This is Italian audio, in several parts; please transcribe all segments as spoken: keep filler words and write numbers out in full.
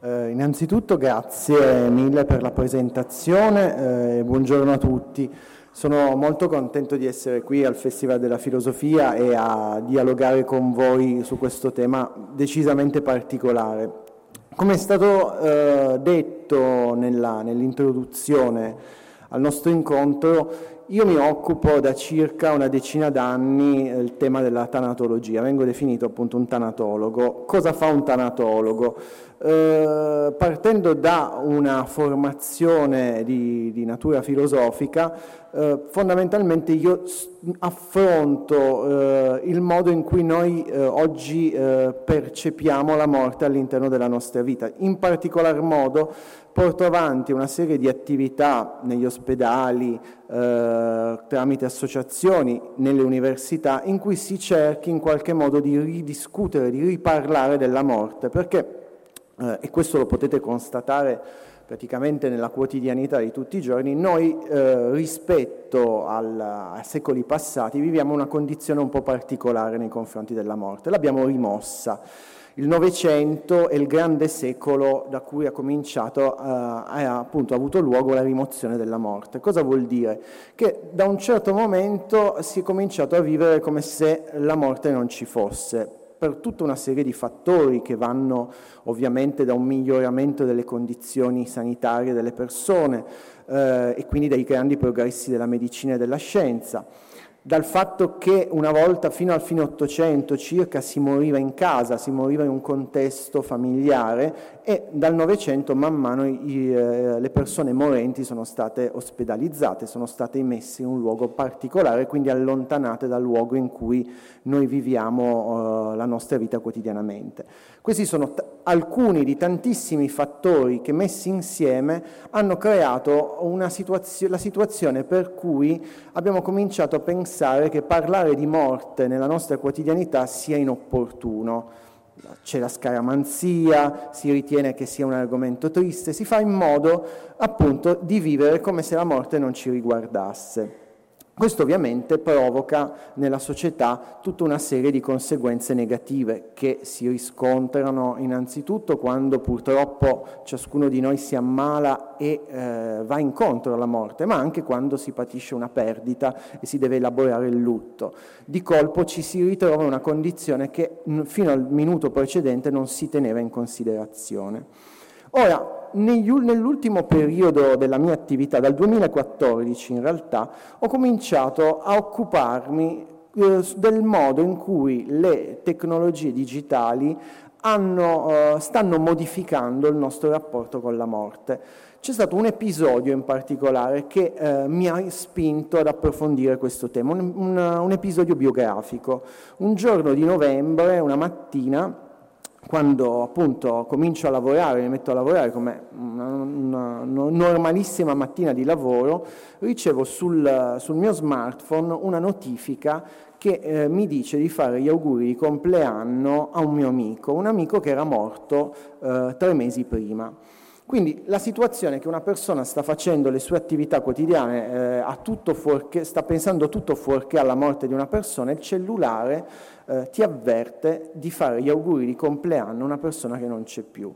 Eh, innanzitutto grazie mille per la presentazione, eh, buongiorno a tutti. Sono molto contento di essere qui al Festival della Filosofia e a dialogare con voi su questo tema decisamente particolare. Come è stato eh, detto nella, nell'introduzione al nostro incontro, io mi occupo da circa una decina d'anni del eh, tema della tanatologia. Vengo definito appunto un tanatologo. Cosa fa un tanatologo? Eh, partendo da una formazione di, di natura filosofica, eh, fondamentalmente io affronto eh, il modo in cui noi eh, oggi eh, percepiamo la morte all'interno della nostra vita. In particolar modo porto avanti una serie di attività negli ospedali, eh, tramite associazioni, nelle università, in cui si cerchi in qualche modo di ridiscutere, di riparlare della morte, perché Eh, e questo lo potete constatare praticamente nella quotidianità di tutti i giorni, noi eh, rispetto al, a secoli passati viviamo una condizione un po' particolare nei confronti della morte, l'abbiamo rimossa. Il Novecento è il grande secolo da cui ha cominciato, eh, ha appunto avuto luogo la rimozione della morte. Cosa vuol dire? Che da un certo momento si è cominciato a vivere come se la morte non ci fosse, per tutta una serie di fattori che vanno ovviamente da un miglioramento delle condizioni sanitarie delle persone eh, e quindi dai grandi progressi della medicina e della scienza, dal fatto che una volta fino al fine Ottocento circa si moriva in casa, si moriva in un contesto familiare, e dal Novecento man mano i, eh, le persone morenti sono state ospedalizzate, sono state messe in un luogo particolare, quindi allontanate dal luogo in cui noi viviamo eh, la nostra vita quotidianamente. Questi sono t- alcuni di tantissimi fattori che messi insieme hanno creato una situazio- la situazione per cui abbiamo cominciato a pensare che parlare di morte nella nostra quotidianità sia inopportuno. C'è la scaramanzia, si ritiene che sia un argomento triste, si fa in modo appunto di vivere come se la morte non ci riguardasse. Questo ovviamente provoca nella società tutta una serie di conseguenze negative che si riscontrano innanzitutto quando purtroppo ciascuno di noi si ammala e eh, va incontro alla morte, ma anche quando si patisce una perdita e si deve elaborare il lutto. Di colpo ci si ritrova in una condizione che fino al minuto precedente non si teneva in considerazione. Ora, nell'ultimo periodo della mia attività, dal duemilaquattordici in realtà, ho cominciato a occuparmi eh, del modo in cui le tecnologie digitali hanno, eh, stanno modificando il nostro rapporto con la morte. C'è stato un episodio in particolare che eh, mi ha spinto ad approfondire questo tema, un, un, un episodio biografico. Un giorno di novembre, una mattina, quando appunto comincio a lavorare, mi metto a lavorare come una, una normalissima mattina di lavoro, ricevo sul, sul mio smartphone una notifica che eh, mi dice di fare gli auguri di compleanno a un mio amico, un amico che era morto eh, tre mesi prima. Quindi la situazione è che una persona sta facendo le sue attività quotidiane, eh, a tutto fuorché, sta pensando tutto fuorché alla morte di una persona, il cellulare eh, ti avverte di fare gli auguri di compleanno a una persona che non c'è più.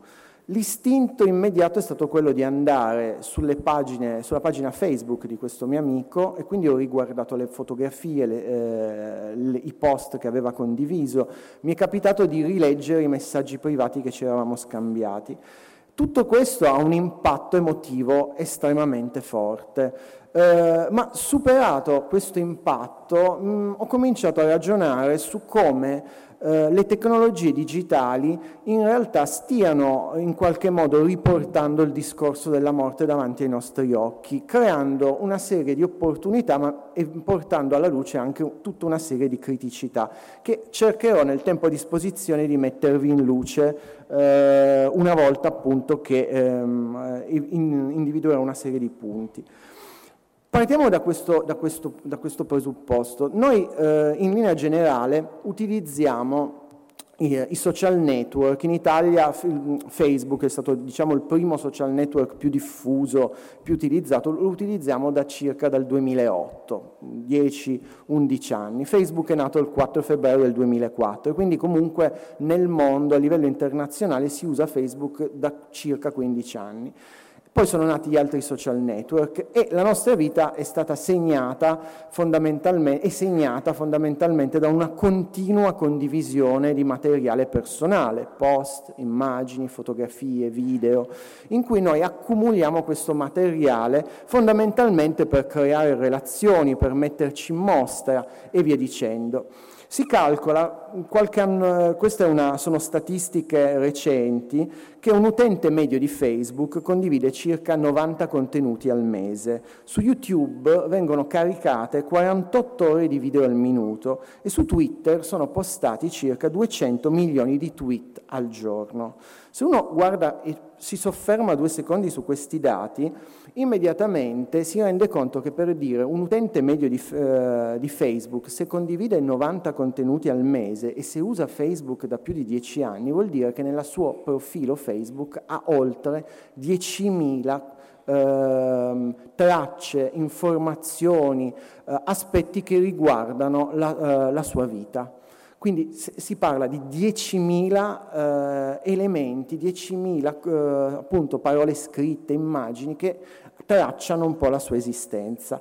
L'istinto immediato è stato quello di andare sulle pagine, sulla pagina Facebook di questo mio amico, e quindi ho riguardato le fotografie, le, eh, le, i post che aveva condiviso, mi è capitato di rileggere i messaggi privati che ci eravamo scambiati. Tutto questo ha un impatto emotivo estremamente forte, eh, ma superato questo impatto mh, ho cominciato a ragionare su come eh, le tecnologie digitali in realtà stiano in qualche modo riportando il discorso della morte davanti ai nostri occhi, creando una serie di opportunità ma e portando alla luce anche tutta una serie di criticità che cercherò nel tempo a disposizione di mettervi in luce una volta appunto che ehm, individuerò una serie di punti. Partiamo da questo, da questo, da questo presupposto. Noi eh, in linea generale utilizziamo i, i social network. In Italia Facebook è stato, diciamo, il primo social network più diffuso, più utilizzato, lo utilizziamo da circa dal duemilaotto, dieci undici anni. Facebook è nato il quattro febbraio del duemilaquattro, quindi comunque nel mondo a livello internazionale si usa Facebook da circa quindici anni. Poi sono nati gli altri social network e la nostra vita è stata segnata fondamentalmente, è segnata fondamentalmente da una continua condivisione di materiale personale, post, immagini, fotografie, video, in cui noi accumuliamo questo materiale fondamentalmente per creare relazioni, per metterci in mostra e via dicendo. Si calcola, qualche anno, queste è una, sono statistiche recenti, che un utente medio di Facebook condivide circa novanta contenuti al mese. Su YouTube vengono caricate quarantotto ore di video al minuto e su Twitter sono postati circa duecento milioni di tweet al giorno. Se uno guarda e si sofferma due secondi su questi dati, immediatamente si rende conto che, per dire, un utente medio di, eh, di Facebook, se condivide novanta contenuti al mese e se usa Facebook da più di dieci anni, vuol dire che nel suo profilo Facebook ha oltre diecimila eh, tracce, informazioni, eh, aspetti che riguardano la, eh, la sua vita. Quindi si parla di diecimila eh, elementi, diecimila eh, appunto parole scritte, immagini che tracciano un po' la sua esistenza.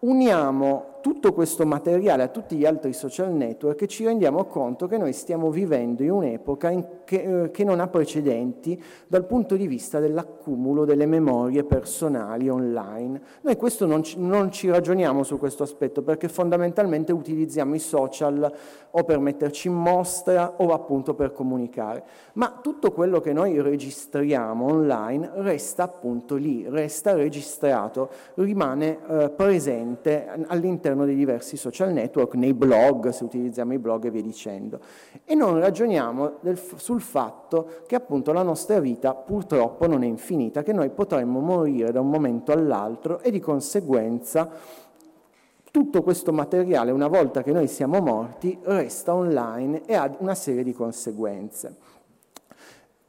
Uniamo tutto questo materiale a tutti gli altri social network e ci rendiamo conto che noi stiamo vivendo in un'epoca in che, eh, che non ha precedenti dal punto di vista dell'accumulo delle memorie personali online. Noi questo non ci, non ci ragioniamo su questo aspetto, perché fondamentalmente utilizziamo i social o per metterci in mostra o appunto per comunicare, ma tutto quello che noi registriamo online resta appunto lì, resta registrato, rimane eh, presente all'interno dei diversi social network, nei blog, se utilizziamo i blog e via dicendo. E non ragioniamo del, sul fatto che appunto la nostra vita purtroppo non è infinita, che noi potremmo morire da un momento all'altro e di conseguenza tutto questo materiale, una volta che noi siamo morti, resta online e ha una serie di conseguenze.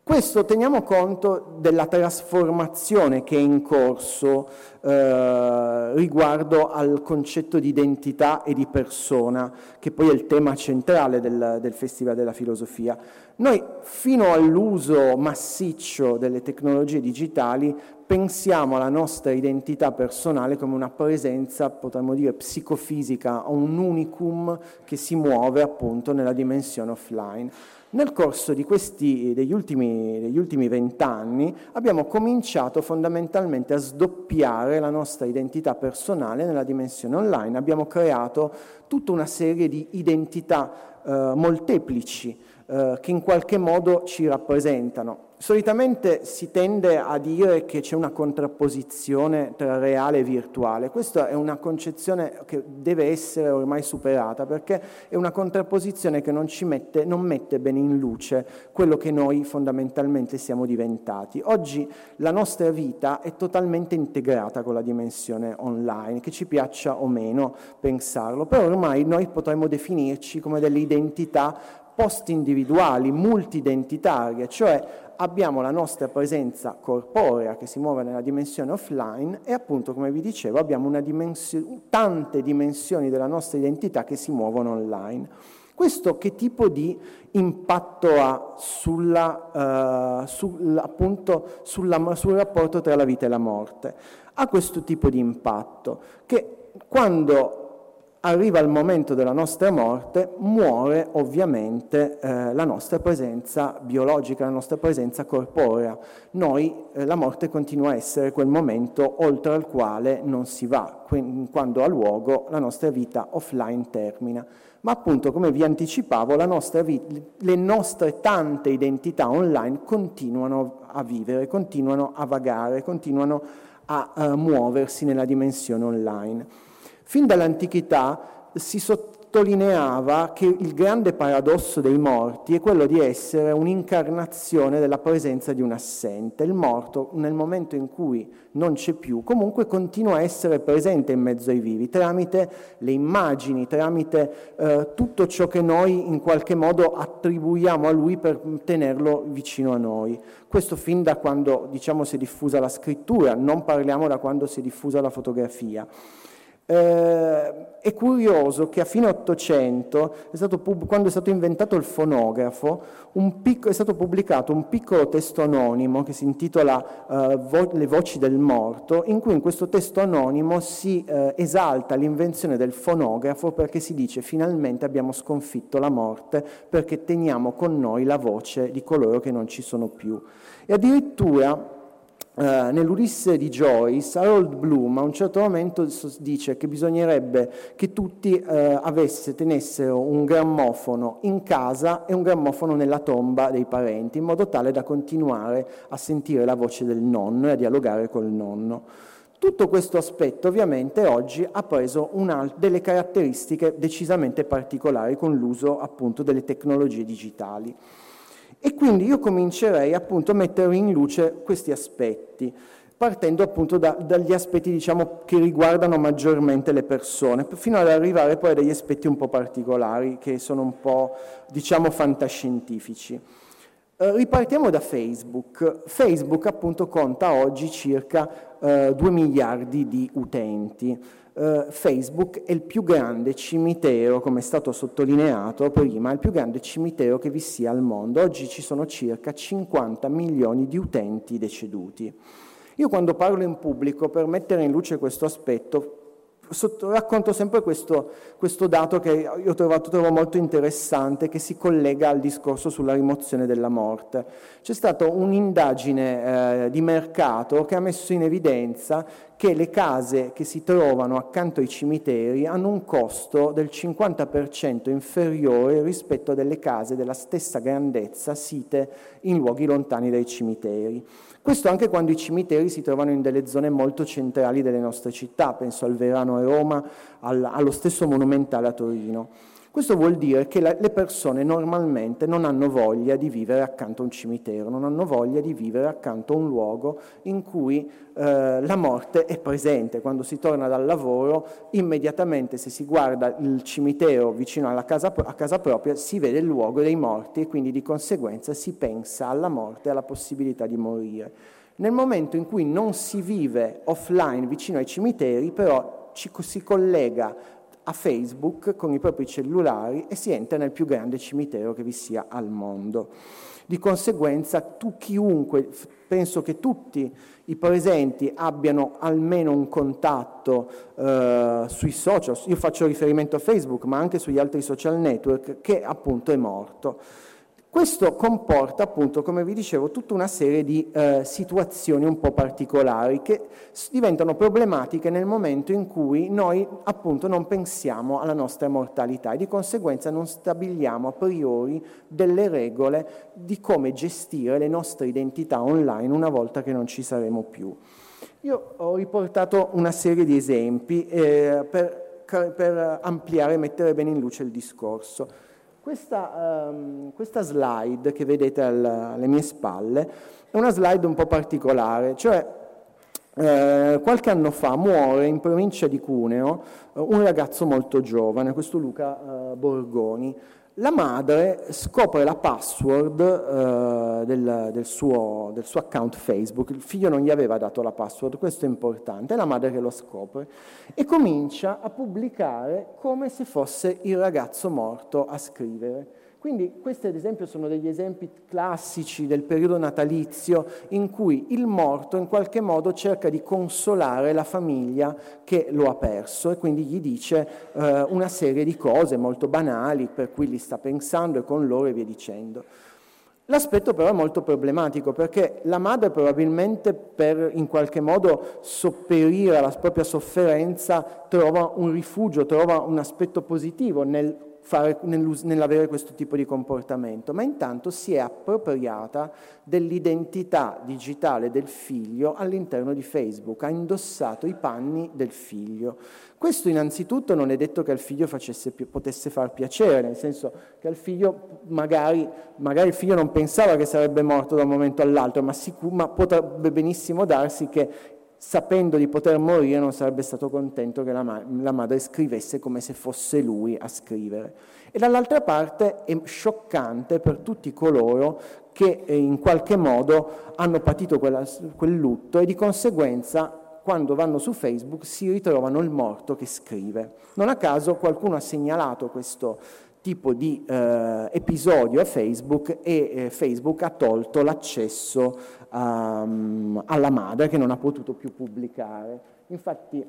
Questo, teniamo conto della trasformazione che è in corso eh, riguardo al concetto di identità e di persona, che poi è il tema centrale del, del Festival della Filosofia. Noi, fino all'uso massiccio delle tecnologie digitali, pensiamo alla nostra identità personale come una presenza, potremmo dire, psicofisica, o un unicum che si muove appunto nella dimensione offline. Nel corso di questi, degli ultimi, degli ultimi vent'anni abbiamo cominciato fondamentalmente a sdoppiare la nostra identità personale nella dimensione online. Abbiamo creato tutta una serie di identità eh, molteplici eh, che in qualche modo ci rappresentano. Solitamente si tende a dire che c'è una contrapposizione tra reale e virtuale. Questa è una concezione che deve essere ormai superata, perché è una contrapposizione che non ci mette, non mette bene in luce quello che noi fondamentalmente siamo diventati. Oggi la nostra vita è totalmente integrata con la dimensione online, che ci piaccia o meno pensarlo, però ormai noi potremmo definirci come delle identità post-individuali, multidentitarie, cioè abbiamo la nostra presenza corporea che si muove nella dimensione offline e appunto, come vi dicevo, abbiamo una dimension- tante dimensioni della nostra identità che si muovono online. Questo che tipo di impatto ha sulla, eh, sul, appunto, sulla, sul rapporto tra la vita e la morte? Ha questo tipo di impatto che, quando arriva il momento della nostra morte, muore ovviamente eh, la nostra presenza biologica, la nostra presenza corporea. Noi, eh, la morte continua a essere quel momento oltre al quale non si va, quindi, quando ha luogo la nostra vita offline termina. Ma appunto, come vi anticipavo, la nostra vita, le nostre tante identità online continuano a vivere, continuano a vagare, continuano a eh, muoversi nella dimensione online. Fin dall'antichità si, so, sottolineava che il grande paradosso dei morti è quello di essere un'incarnazione della presenza di un assente. Il morto, nel momento in cui non c'è più, comunque continua a essere presente in mezzo ai vivi, tramite le immagini, tramite eh, tutto ciò che noi in qualche modo attribuiamo a lui per tenerlo vicino a noi. Questo fin da quando, diciamo, si è diffusa la scrittura, non parliamo da quando si è diffusa la fotografia. Eh, è curioso che a fine Ottocento, è stato pub- quando è stato inventato il fonografo, un pic- è stato pubblicato un piccolo testo anonimo che si intitola eh, vo- Le voci del morto, in cui in questo testo anonimo si eh, esalta l'invenzione del fonografo, perché si dice: finalmente abbiamo sconfitto la morte, perché teniamo con noi la voce di coloro che non ci sono più. E addirittura Uh, nell'Ulisse di Joyce, Harold Bloom a un certo momento dice che bisognerebbe che tutti uh, avesse, tenessero un grammofono in casa e un grammofono nella tomba dei parenti, in modo tale da continuare a sentire la voce del nonno e a dialogare col nonno. Tutto questo aspetto ovviamente oggi ha preso un'al- delle caratteristiche decisamente particolari con l'uso appunto delle tecnologie digitali. E quindi io comincerei appunto a mettere in luce questi aspetti, partendo appunto da, dagli aspetti, diciamo, che riguardano maggiormente le persone, fino ad arrivare poi a degli aspetti un po' particolari, che sono un po', diciamo, fantascientifici. Eh, ripartiamo da Facebook. Facebook appunto conta oggi circa eh, due miliardi di utenti. Uh, Facebook è il più grande cimitero, come è stato sottolineato prima, il più grande cimitero che vi sia al mondo. Oggi ci sono circa cinquanta milioni di utenti deceduti. Io quando parlo in pubblico, per mettere in luce questo aspetto, sotto, racconto sempre questo, questo dato che io ho trovato, trovo molto interessante, che si collega al discorso sulla rimozione della morte. C'è stata un'indagine eh, di mercato che ha messo in evidenza che le case che si trovano accanto ai cimiteri hanno un costo del cinquanta per cento inferiore rispetto a delle case della stessa grandezza site in luoghi lontani dai cimiteri. Questo anche quando i cimiteri si trovano in delle zone molto centrali delle nostre città, penso al Verano a Roma, al, allo stesso Monumentale a Torino. Questo vuol dire che la, le persone normalmente non hanno voglia di vivere accanto a un cimitero, non hanno voglia di vivere accanto a un luogo in cui eh, la morte è presente. Quando si torna dal lavoro, immediatamente se si guarda il cimitero vicino alla casa, a casa propria, si vede il luogo dei morti e quindi di conseguenza si pensa alla morte e alla possibilità di morire. Nel momento in cui non si vive offline vicino ai cimiteri, però ci, si collega a Facebook con i propri cellulari e si entra nel più grande cimitero che vi sia al mondo. Di conseguenza tu chiunque, penso che tutti i presenti abbiano almeno un contatto eh, sui social, io faccio riferimento a Facebook ma anche sugli altri social network, che appunto è morto. Questo comporta appunto, come vi dicevo, tutta una serie di eh, situazioni un po' particolari che diventano problematiche nel momento in cui noi appunto non pensiamo alla nostra mortalità e di conseguenza non stabiliamo a priori delle regole di come gestire le nostre identità online una volta che non ci saremo più. Io ho riportato una serie di esempi eh, per, per ampliare e mettere bene in luce il discorso. Questa, um, questa slide che vedete al, alle mie spalle è una slide un po' particolare, cioè eh, qualche anno fa muore in provincia di Cuneo eh, un ragazzo molto giovane, questo Luca eh, Borgoni. La madre scopre la password eh, del, del, suo, del suo account Facebook, il figlio non gli aveva dato la password, questo è importante, è la madre che lo scopre e comincia a pubblicare come se fosse il ragazzo morto a scrivere. Quindi questi ad esempio sono degli esempi classici del periodo natalizio in cui il morto in qualche modo cerca di consolare la famiglia che lo ha perso e quindi gli dice eh, una serie di cose molto banali per cui li sta pensando e con loro e via dicendo. L'aspetto però è molto problematico perché la madre probabilmente per in qualche modo sopperire alla propria sofferenza trova un rifugio, trova un aspetto positivo nel fare, nell'avere questo tipo di comportamento, ma intanto si è appropriata dell'identità digitale del figlio all'interno di Facebook, ha indossato i panni del figlio. Questo innanzitutto non è detto che al figlio facesse, potesse far piacere, nel senso che al figlio magari, magari il figlio non pensava che sarebbe morto da un momento all'altro, ma, sicur- ma potrebbe benissimo darsi che sapendo di poter morire non sarebbe stato contento che la, ma- la madre scrivesse come se fosse lui a scrivere. E dall'altra parte è scioccante per tutti coloro che eh, in qualche modo hanno patito quella, quel lutto e di conseguenza quando vanno su Facebook si ritrovano il morto che scrive. Non a caso qualcuno ha segnalato questo tipo di eh, episodio a Facebook e eh, Facebook ha tolto l'accesso um, alla madre che non ha potuto più pubblicare. Infatti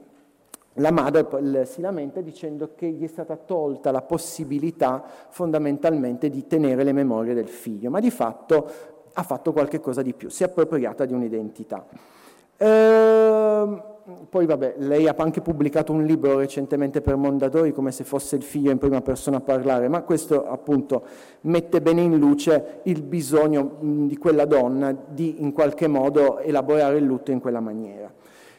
la madre si lamenta dicendo che gli è stata tolta la possibilità fondamentalmente di tenere le memorie del figlio, ma di fatto ha fatto qualche cosa di più, si è appropriata di un'identità. Ehm, poi vabbè, lei ha anche pubblicato un libro recentemente per Mondadori come se fosse il figlio in prima persona a parlare, ma questo appunto mette bene in luce il bisogno di quella donna di in qualche modo elaborare il lutto in quella maniera.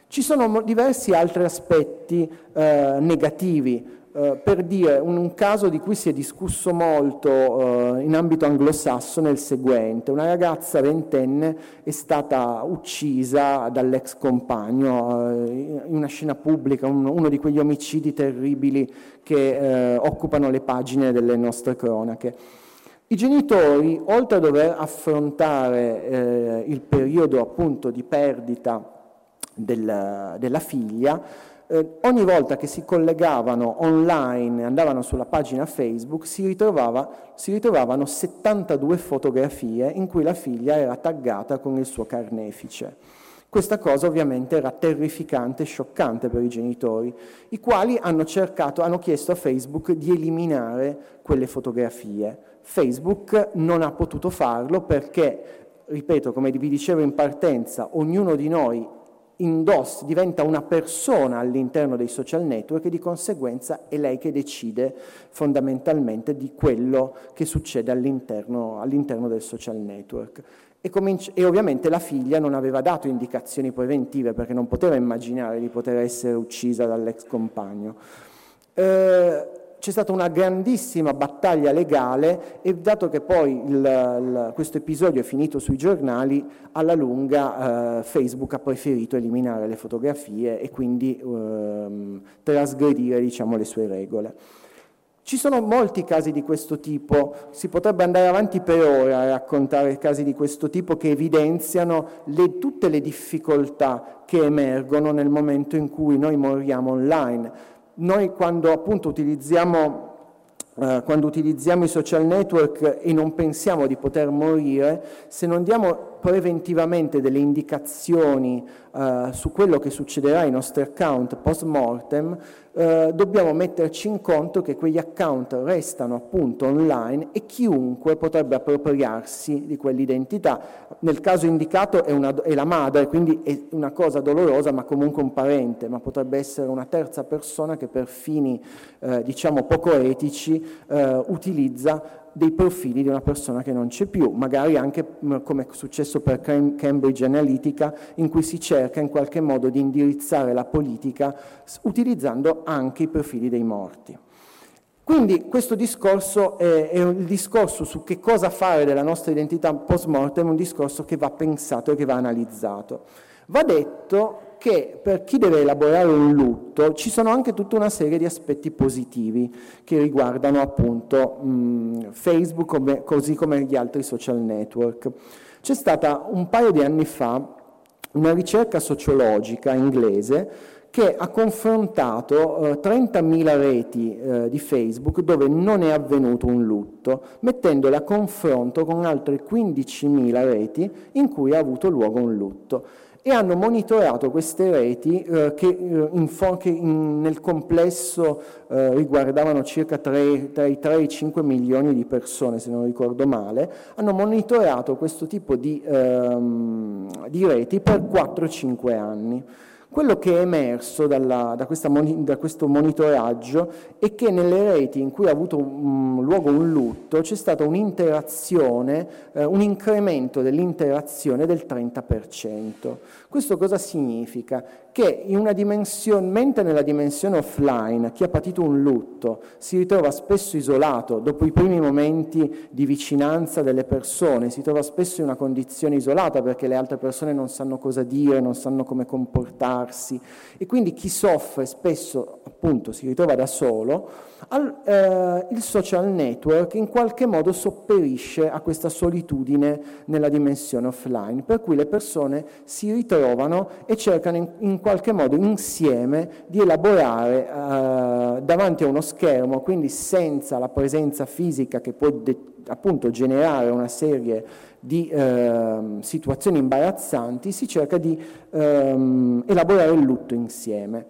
Ci sono diversi altri aspetti eh, negativi. Uh, per dire un, un caso di cui si è discusso molto uh, in ambito anglosassone è il seguente: una ragazza ventenne è stata uccisa dall'ex compagno uh, in una scena pubblica, un, uno di quegli omicidi terribili che uh, occupano le pagine delle nostre cronache. I genitori, oltre a dover affrontare uh, il periodo appunto di perdita del, della figlia, Eh, ogni volta che si collegavano online e andavano sulla pagina Facebook si, ritrovava, si ritrovavano settantadue fotografie in cui la figlia era taggata con il suo carnefice. Questa cosa ovviamente era terrificante e scioccante per i genitori, i quali hanno cercato, hanno chiesto a Facebook di eliminare quelle fotografie. Facebook non ha potuto farlo perché, ripeto, come vi dicevo in partenza, ognuno di noi Indossa, diventa una persona all'interno dei social network e di conseguenza è lei che decide fondamentalmente di quello che succede all'interno, all'interno del social network. E, cominci- e ovviamente la figlia non aveva dato indicazioni preventive perché non poteva immaginare di poter essere uccisa dall'ex compagno. Eh, c'è stata una grandissima battaglia legale e dato che poi il, il, questo episodio è finito sui giornali, alla lunga eh, Facebook ha preferito eliminare le fotografie e quindi ehm, trasgredire, diciamo, le sue regole. Ci sono molti casi di questo tipo, si potrebbe andare avanti per ore a raccontare casi di questo tipo che evidenziano le, tutte le difficoltà che emergono nel momento in cui noi moriamo online. Noi quando appunto utilizziamo, eh, quando utilizziamo i social network e non pensiamo di poter morire, se non diamo preventivamente delle indicazioni eh, su quello che succederà ai nostri account post mortem, eh, dobbiamo metterci in conto che quegli account restano appunto online e chiunque potrebbe appropriarsi di quell'identità. Nel caso indicato è, una, è la madre, quindi è una cosa dolorosa, ma comunque un parente, ma potrebbe essere una terza persona che per fini eh, diciamo poco etici eh, utilizza dei profili di una persona che non c'è più, magari anche come è successo per Cambridge Analytica, in cui si cerca in qualche modo di indirizzare la politica utilizzando anche i profili dei morti. Quindi questo discorso è, è il discorso su che cosa fare della nostra identità post-mortem, un discorso che va pensato e che va analizzato. Va detto che per chi deve elaborare un lutto ci sono anche tutta una serie di aspetti positivi che riguardano appunto mh, Facebook come, così come gli altri social network. C'è stata un paio di anni fa una ricerca sociologica inglese che ha confrontato eh, trentamila reti eh, di Facebook dove non è avvenuto un lutto, mettendole a confronto con altre quindicimila reti in cui ha avuto luogo un lutto. E hanno monitorato queste reti eh, che, in, che in, nel complesso eh, riguardavano circa tre, tra i tre e i cinque milioni di persone, se non ricordo male, hanno monitorato questo tipo di, ehm, di reti per quattro cinque anni. Quello che è emerso dalla, da, questa, da questo monitoraggio è che nelle reti in cui ha avuto mh, luogo un lutto c'è stata un'interazione, eh, un incremento dell'interazione del trenta per cento. Questo cosa significa? Che in una dimensione, mentre nella dimensione offline chi ha patito un lutto si ritrova spesso isolato, dopo i primi momenti di vicinanza delle persone, si trova spesso in una condizione isolata perché le altre persone non sanno cosa dire, non sanno come comportarsi, e quindi chi soffre spesso appunto si ritrova da solo, al, eh, il social network in qualche modo sopperisce a questa solitudine nella dimensione offline, per cui le persone si ritrovano e cercano in, in qualche modo insieme di elaborare eh, davanti a uno schermo, quindi senza la presenza fisica che può de- appunto generare una serie di eh, situazioni imbarazzanti, si cerca di eh, elaborare il lutto insieme.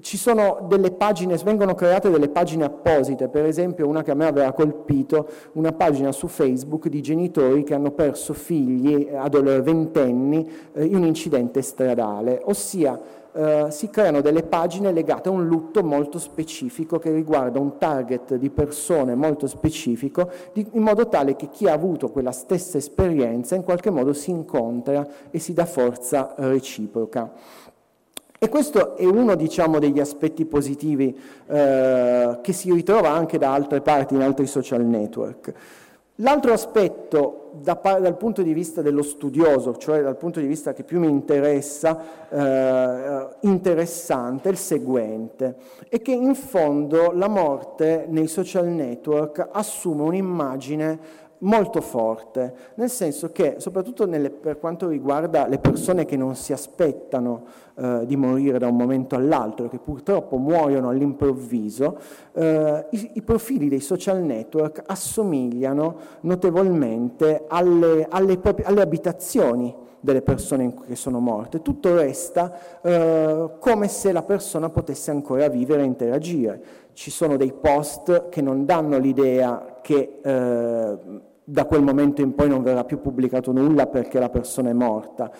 Ci sono delle pagine, vengono create delle pagine apposite, per esempio una che a me aveva colpito, una pagina su Facebook di genitori che hanno perso figli ad ventenni eh, in un incidente stradale, ossia Uh, si creano delle pagine legate a un lutto molto specifico che riguarda un target di persone molto specifico, di, in modo tale che chi ha avuto quella stessa esperienza in qualche modo si incontra e si dà forza reciproca. E questo è uno, diciamo, degli aspetti positivi uh, che si ritrova anche da altre parti, in altri social network. L'altro aspetto da, dal punto di vista dello studioso, cioè dal punto di vista che più mi interessa, eh, interessante, è il seguente, è che in fondo la morte nei social network assume un'immagine molto forte, nel senso che soprattutto nelle, per quanto riguarda le persone che non si aspettano eh, di morire da un momento all'altro, che purtroppo muoiono all'improvviso, eh, i, i profili dei social network assomigliano notevolmente alle, alle, proprie, alle abitazioni delle persone che sono morte. Tutto resta eh, come se la persona potesse ancora vivere e interagire. Ci sono dei post che non danno l'idea che eh, da quel momento in poi non verrà più pubblicato nulla perché la persona è morta.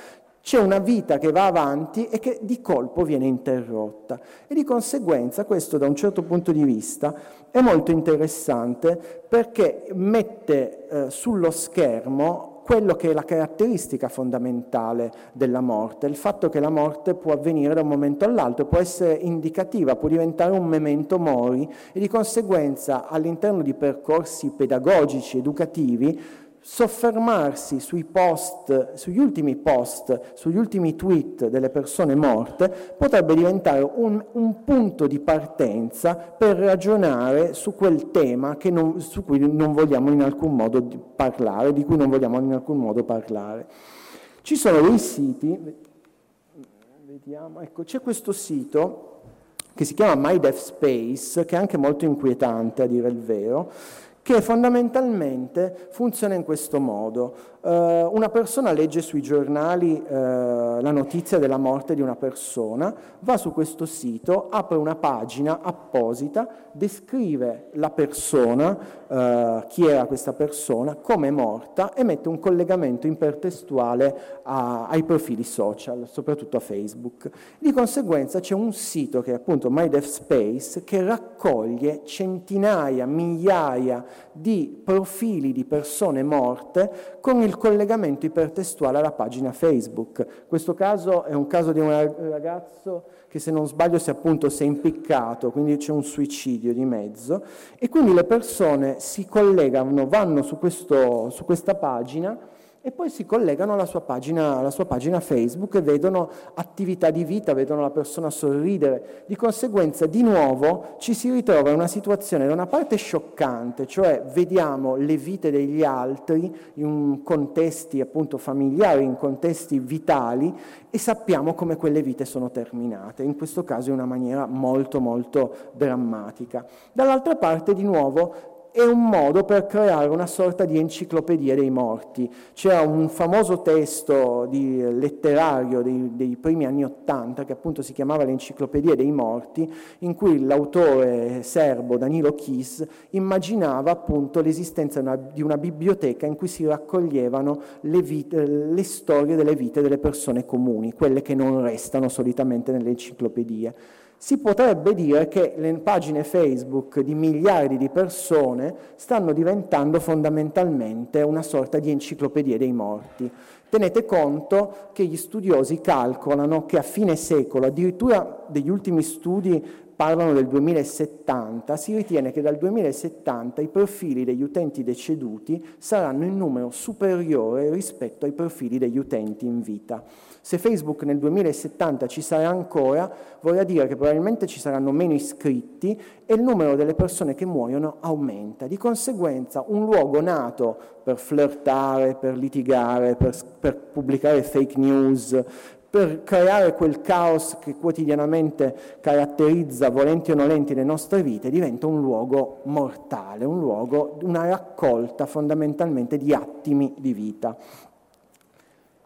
C'è una vita che va avanti e che di colpo viene interrotta, e di conseguenza questo da un certo punto di vista è molto interessante perché mette eh, sullo schermo quello che è la caratteristica fondamentale della morte, il fatto che la morte può avvenire da un momento all'altro, può essere indicativa, può diventare un memento mori, e di conseguenza all'interno di percorsi pedagogici, educativi, soffermarsi sui post, sugli ultimi post, sugli ultimi tweet delle persone morte potrebbe diventare un, un punto di partenza per ragionare su quel tema che non, su cui non vogliamo in alcun modo parlare, di cui non vogliamo in alcun modo parlare. Ci sono dei siti, vediamo, ecco, c'è questo sito che si chiama My Death Space, che è anche molto inquietante a dire il vero, che fondamentalmente funziona in questo modo. Uh, una persona legge sui giornali uh, la notizia della morte di una persona, va su questo sito, apre una pagina apposita, descrive la persona, uh, chi era questa persona, come è morta, e mette un collegamento ipertestuale a, ai profili social, soprattutto a Facebook. Di conseguenza c'è un sito che è appunto My Death Space, che raccoglie centinaia, migliaia di profili di persone morte con il collegamento ipertestuale alla pagina Facebook. Questo caso è un caso di un ragazzo che, se non sbaglio, si, appunto, si è impiccato, quindi c'è un suicidio di mezzo, e quindi le persone si collegano, vanno su, questo, su questa pagina e poi si collegano alla sua pagina, alla sua pagina Facebook, e vedono attività di vita, vedono la persona sorridere. Di conseguenza, di nuovo, ci si ritrova in una situazione da una parte scioccante, cioè vediamo le vite degli altri in contesti appunto familiari, in contesti vitali, e sappiamo come quelle vite sono terminate, in questo caso in una maniera molto molto drammatica. Dall'altra parte, di nuovo, è un modo per creare una sorta di enciclopedia dei morti. C'era un famoso testo di, letterario dei, dei primi anni Ottanta, che appunto si chiamava l'Enciclopedia dei Morti, in cui l'autore serbo Danilo Kiš immaginava appunto l'esistenza una, di una biblioteca in cui si raccoglievano le, vite, le storie delle vite delle persone comuni, quelle che non restano solitamente nelle enciclopedie. Si potrebbe dire che le pagine Facebook di miliardi di persone stanno diventando fondamentalmente una sorta di enciclopedia dei morti. Tenete conto che gli studiosi calcolano che a fine secolo, addirittura degli ultimi studi parlano del duemilasettanta, si ritiene che dal duemilasettanta i profili degli utenti deceduti saranno in numero superiore rispetto ai profili degli utenti in vita. Se Facebook nel duemilasettanta ci sarà ancora, vorrà dire che probabilmente ci saranno meno iscritti e il numero delle persone che muoiono aumenta. Di conseguenza, un luogo nato per flirtare, per litigare, per, per pubblicare fake news, per creare quel caos che quotidianamente caratterizza, volenti o nolenti, le nostre vite, diventa un luogo mortale, un luogo, una raccolta fondamentalmente di attimi di vita.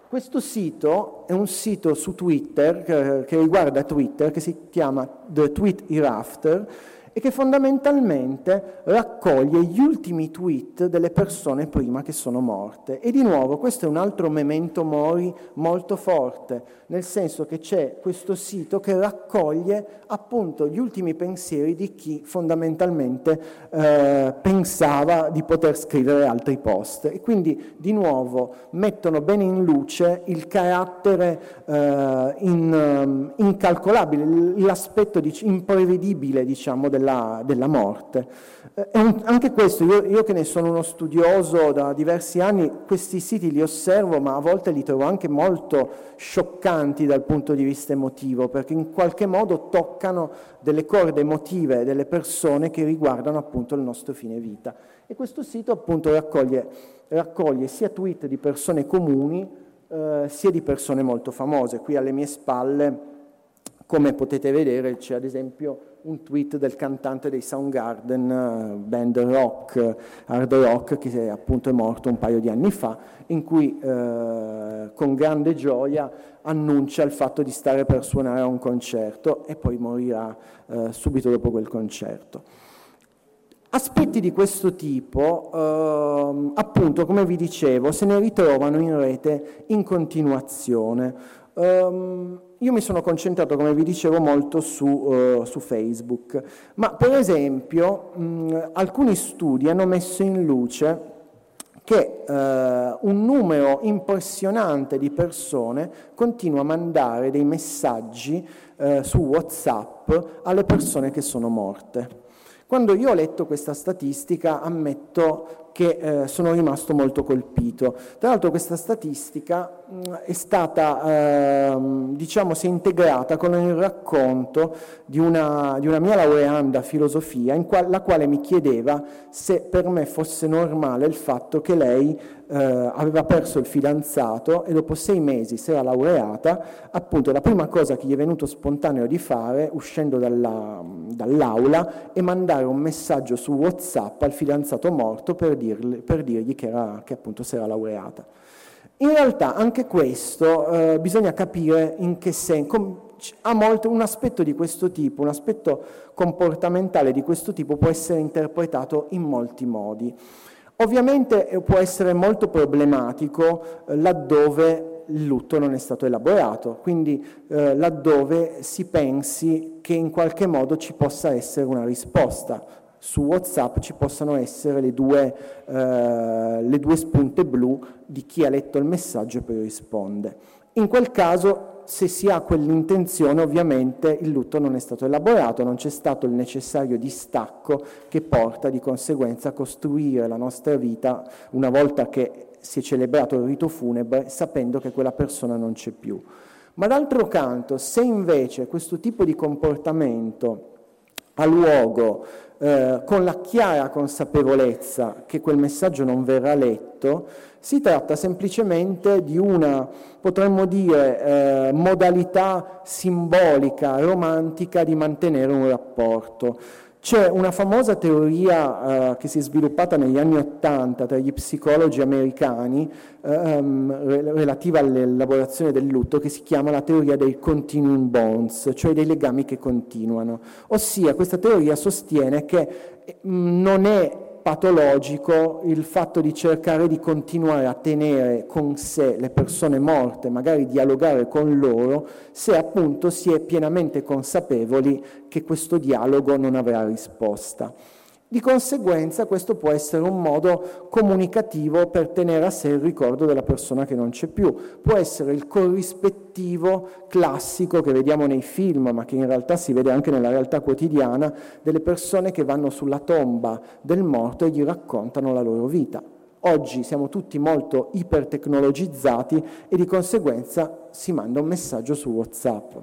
Questo sito è un sito su Twitter, che, che riguarda Twitter, che si chiama The Tweet Hereafter, e che fondamentalmente raccoglie gli ultimi tweet delle persone prima che sono morte. E di nuovo, questo è un altro memento mori molto forte, nel senso che c'è questo sito che raccoglie appunto gli ultimi pensieri di chi fondamentalmente eh, pensava di poter scrivere altri post. E quindi, di nuovo, mettono bene in luce il carattere eh, in, um, incalcolabile, l'aspetto dic- imprevedibile, diciamo, della Della, della morte. Eh, anche questo, io, io che ne sono uno studioso da diversi anni, questi siti li osservo, ma a volte li trovo anche molto scioccanti dal punto di vista emotivo, perché in qualche modo toccano delle corde emotive delle persone che riguardano appunto il nostro fine vita. E questo sito appunto raccoglie, raccoglie sia tweet di persone comuni, eh, sia di persone molto famose. Qui alle mie spalle, come potete vedere, c'è ad esempio un tweet del cantante dei Soundgarden, band rock, hard rock, che è appunto è morto un paio di anni fa, in cui eh, con grande gioia annuncia il fatto di stare per suonare a un concerto e poi morirà eh, subito dopo quel concerto. Aspetti di questo tipo, eh, appunto, come vi dicevo, se ne ritrovano in rete in continuazione. Um, Io mi sono concentrato, come vi dicevo, molto su, uh, su Facebook, ma per esempio mh, alcuni studi hanno messo in luce che uh, un numero impressionante di persone continua a mandare dei messaggi uh, su WhatsApp alle persone che sono morte. Quando io ho letto questa statistica, ammetto che eh, sono rimasto molto colpito. Tra l'altro questa statistica mh, è stata, eh, diciamo, si è integrata con il racconto di una, di una mia laureanda a filosofia, in qual- la quale mi chiedeva se per me fosse normale il fatto che lei eh, aveva perso il fidanzato e dopo sei mesi si era laureata. Appunto la prima cosa che gli è venuto spontaneo di fare, uscendo dalla, dall'aula, è mandare un messaggio su WhatsApp al fidanzato morto per dire per dirgli che, era, che appunto si era laureata. In realtà anche questo eh, bisogna capire in che senso. Ha molto, un aspetto di questo tipo, un aspetto comportamentale di questo tipo può essere interpretato in molti modi. Ovviamente può essere molto problematico eh, laddove il lutto non è stato elaborato, quindi eh, laddove si pensi che in qualche modo ci possa essere una risposta. Su WhatsApp ci possano essere le due, eh, le due spunte blu di chi ha letto il messaggio e poi risponde. In quel caso, se si ha quell'intenzione, ovviamente il lutto non è stato elaborato, non c'è stato il necessario distacco che porta di conseguenza a costruire la nostra vita una volta che si è celebrato il rito funebre, sapendo che quella persona non c'è più. Ma d'altro canto, se invece questo tipo di comportamento ha luogo eh, con la chiara consapevolezza che quel messaggio non verrà letto, si tratta semplicemente di una, potremmo dire, eh, modalità simbolica, romantica di mantenere un rapporto. C'è una famosa teoria eh, che si è sviluppata negli anni Ottanta tra gli psicologi americani ehm, relativa all'elaborazione del lutto, che si chiama la teoria dei continuing bonds, cioè dei legami che continuano. Ossia, questa teoria sostiene che non è patologico il fatto di cercare di continuare a tenere con sé le persone morte, magari dialogare con loro, se appunto si è pienamente consapevoli che questo dialogo non avrà risposta. Di conseguenza questo può essere un modo comunicativo per tenere a sé il ricordo della persona che non c'è più, può essere il corrispettivo classico che vediamo nei film, ma che in realtà si vede anche nella realtà quotidiana, delle persone che vanno sulla tomba del morto e gli raccontano la loro vita. Oggi siamo tutti molto ipertecnologizzati e di conseguenza si manda un messaggio su WhatsApp.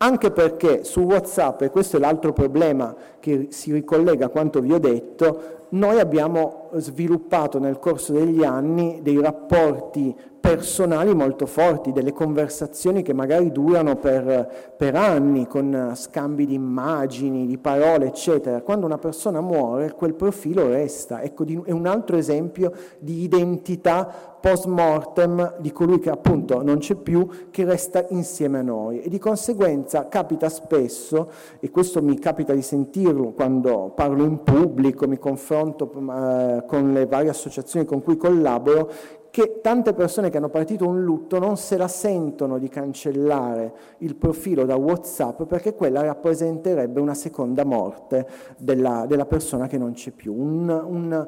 Anche perché su WhatsApp, e questo è l'altro problema che si ricollega a quanto vi ho detto, noi abbiamo sviluppato nel corso degli anni dei rapporti personali molto forti, delle conversazioni che magari durano per, per anni, con scambi di immagini, di parole, eccetera. Quando una persona muore, quel profilo resta. Ecco, di, è un altro esempio di identità post-mortem di colui che appunto non c'è più, che resta insieme a noi. E di conseguenza capita spesso, e questo mi capita di sentirlo quando parlo in pubblico, mi confronto eh, con le varie associazioni con cui collaboro, che tante persone che hanno partito un lutto non se la sentono di cancellare il profilo da WhatsApp, perché quella rappresenterebbe una seconda morte della, della persona che non c'è più, un, un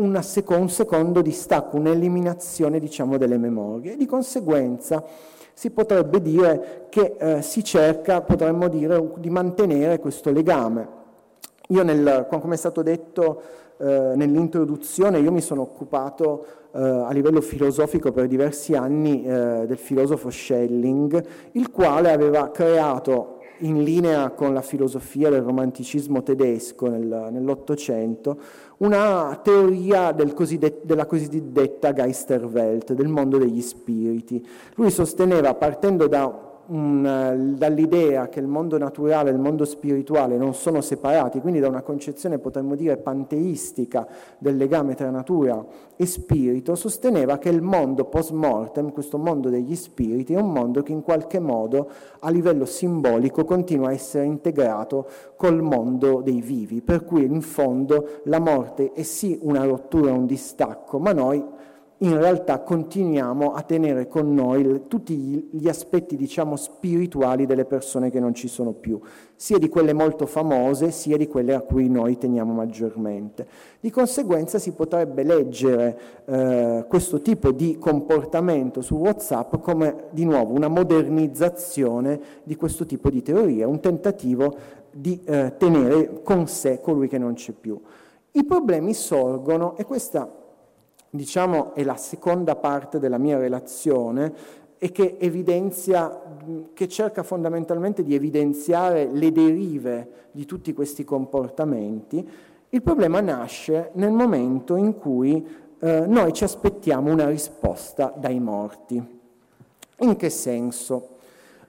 Una sec- un secondo distacco, un'eliminazione, diciamo, delle memorie. Di conseguenza si potrebbe dire che eh, si cerca, potremmo dire, di mantenere questo legame. Io, nel, come è stato detto eh, nell'introduzione, io mi sono occupato eh, a livello filosofico per diversi anni eh, del filosofo Schelling, il quale aveva creato, in linea con la filosofia del romanticismo tedesco nel, nell'Ottocento, una teoria del cosiddetta, della cosiddetta Geisterwelt, del mondo degli spiriti. Lui sosteneva, partendo da un, dall'idea che il mondo naturale e il mondo spirituale non sono separati, quindi da una concezione, potremmo dire, panteistica del legame tra natura e spirito, sosteneva che il mondo post-mortem, questo mondo degli spiriti, è un mondo che in qualche modo a livello simbolico continua a essere integrato col mondo dei vivi, per cui in fondo la morte è sì una rottura, un distacco, ma noi in realtà continuiamo a tenere con noi tutti gli aspetti, diciamo, spirituali delle persone che non ci sono più, sia di quelle molto famose, sia di quelle a cui noi teniamo maggiormente. Di conseguenza si potrebbe leggere eh, questo tipo di comportamento su WhatsApp come, di nuovo, una modernizzazione di questo tipo di teoria, un tentativo di eh, tenere con sé colui che non c'è più. I problemi sorgono, e questa, diciamo, è la seconda parte della mia relazione, e che evidenzia, che cerca fondamentalmente di evidenziare le derive di tutti questi comportamenti. Il problema nasce nel momento in cui eh, noi ci aspettiamo una risposta dai morti. In che senso?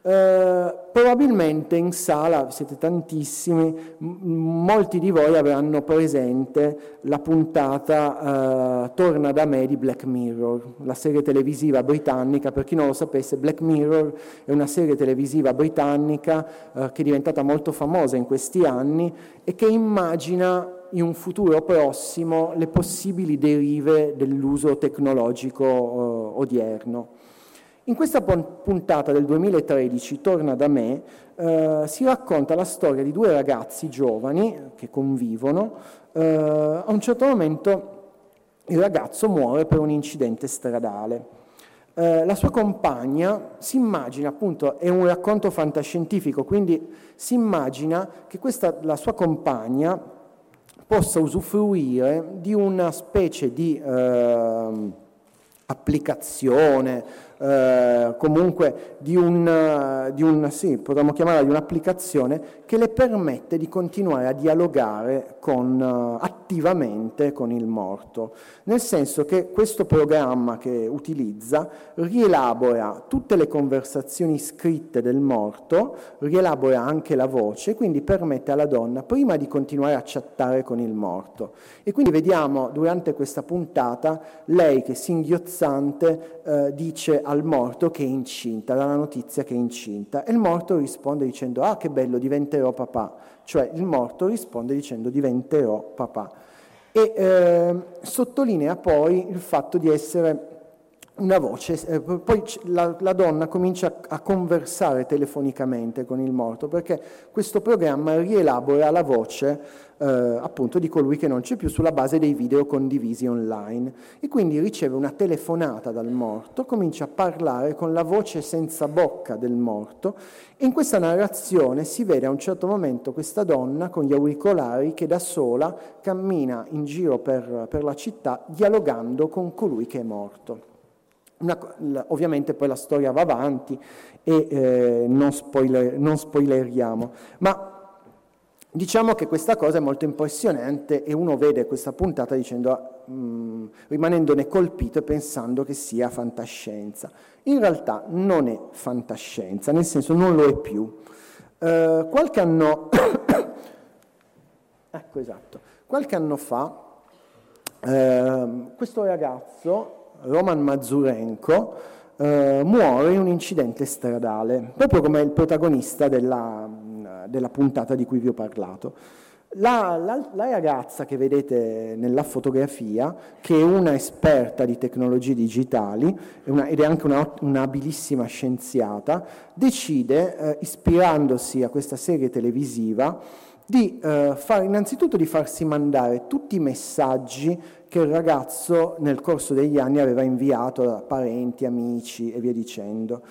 Eh, probabilmente in sala siete tantissimi, m- molti di voi avranno presente la puntata eh, Torna da me di Black Mirror, la serie televisiva britannica. Per chi non lo sapesse, Black Mirror è una serie televisiva britannica eh, che è diventata molto famosa in questi anni e che immagina in un futuro prossimo le possibili derive dell'uso tecnologico eh, odierno. In questa puntata del duemilatredici, Torna da me, eh, si racconta la storia di due ragazzi giovani che convivono. Eh, a un certo momento il ragazzo muore per un incidente stradale. Eh, la sua compagna si immagina, appunto, è un racconto fantascientifico, quindi si immagina che questa, la sua compagna possa usufruire di una specie di eh, applicazione eh, comunque di un, di un sì, potremmo chiamarla di un'applicazione che le permette di continuare a dialogare con, eh, attivamente con il morto, nel senso che questo programma che utilizza rielabora tutte le conversazioni scritte del morto, rielabora anche la voce, quindi permette alla donna prima di continuare a chattare con il morto. E quindi vediamo durante questa puntata lei che singhiozzante eh, dice al morto che è incinta, dà la notizia che è incinta, e il morto risponde dicendo «Ah, che bello, diventerò papà». Cioè il morto risponde dicendo «diventerò papà». E eh, sottolinea poi il fatto di essere una voce, eh, poi la, la donna comincia a conversare telefonicamente con il morto, perché questo programma rielabora la voce eh, appunto di colui che non c'è più sulla base dei video condivisi online, e quindi riceve una telefonata dal morto, comincia a parlare con la voce senza bocca del morto, e in questa narrazione si vede a un certo momento questa donna con gli auricolari che da sola cammina in giro per, per la città dialogando con colui che è morto. Una, ovviamente poi la storia va avanti e eh, non, spoiler, non spoileriamo, ma diciamo che questa cosa è molto impressionante, e uno vede questa puntata dicendo, mm, rimanendone colpito e pensando che sia fantascienza. In realtà non è fantascienza, nel senso non lo è più. Eh, qualche anno ecco esatto, qualche anno fa eh, questo ragazzo Roman Mazurenko eh, muore in un incidente stradale, proprio come il protagonista della, della puntata di cui vi ho parlato. La, la, la ragazza che vedete nella fotografia, che è una esperta di tecnologie digitali una, ed è anche una, una abilissima scienziata, decide, eh, ispirandosi a questa serie televisiva, di eh, far, innanzitutto di farsi mandare tutti i messaggi che il ragazzo nel corso degli anni aveva inviato a parenti, amici e via dicendo,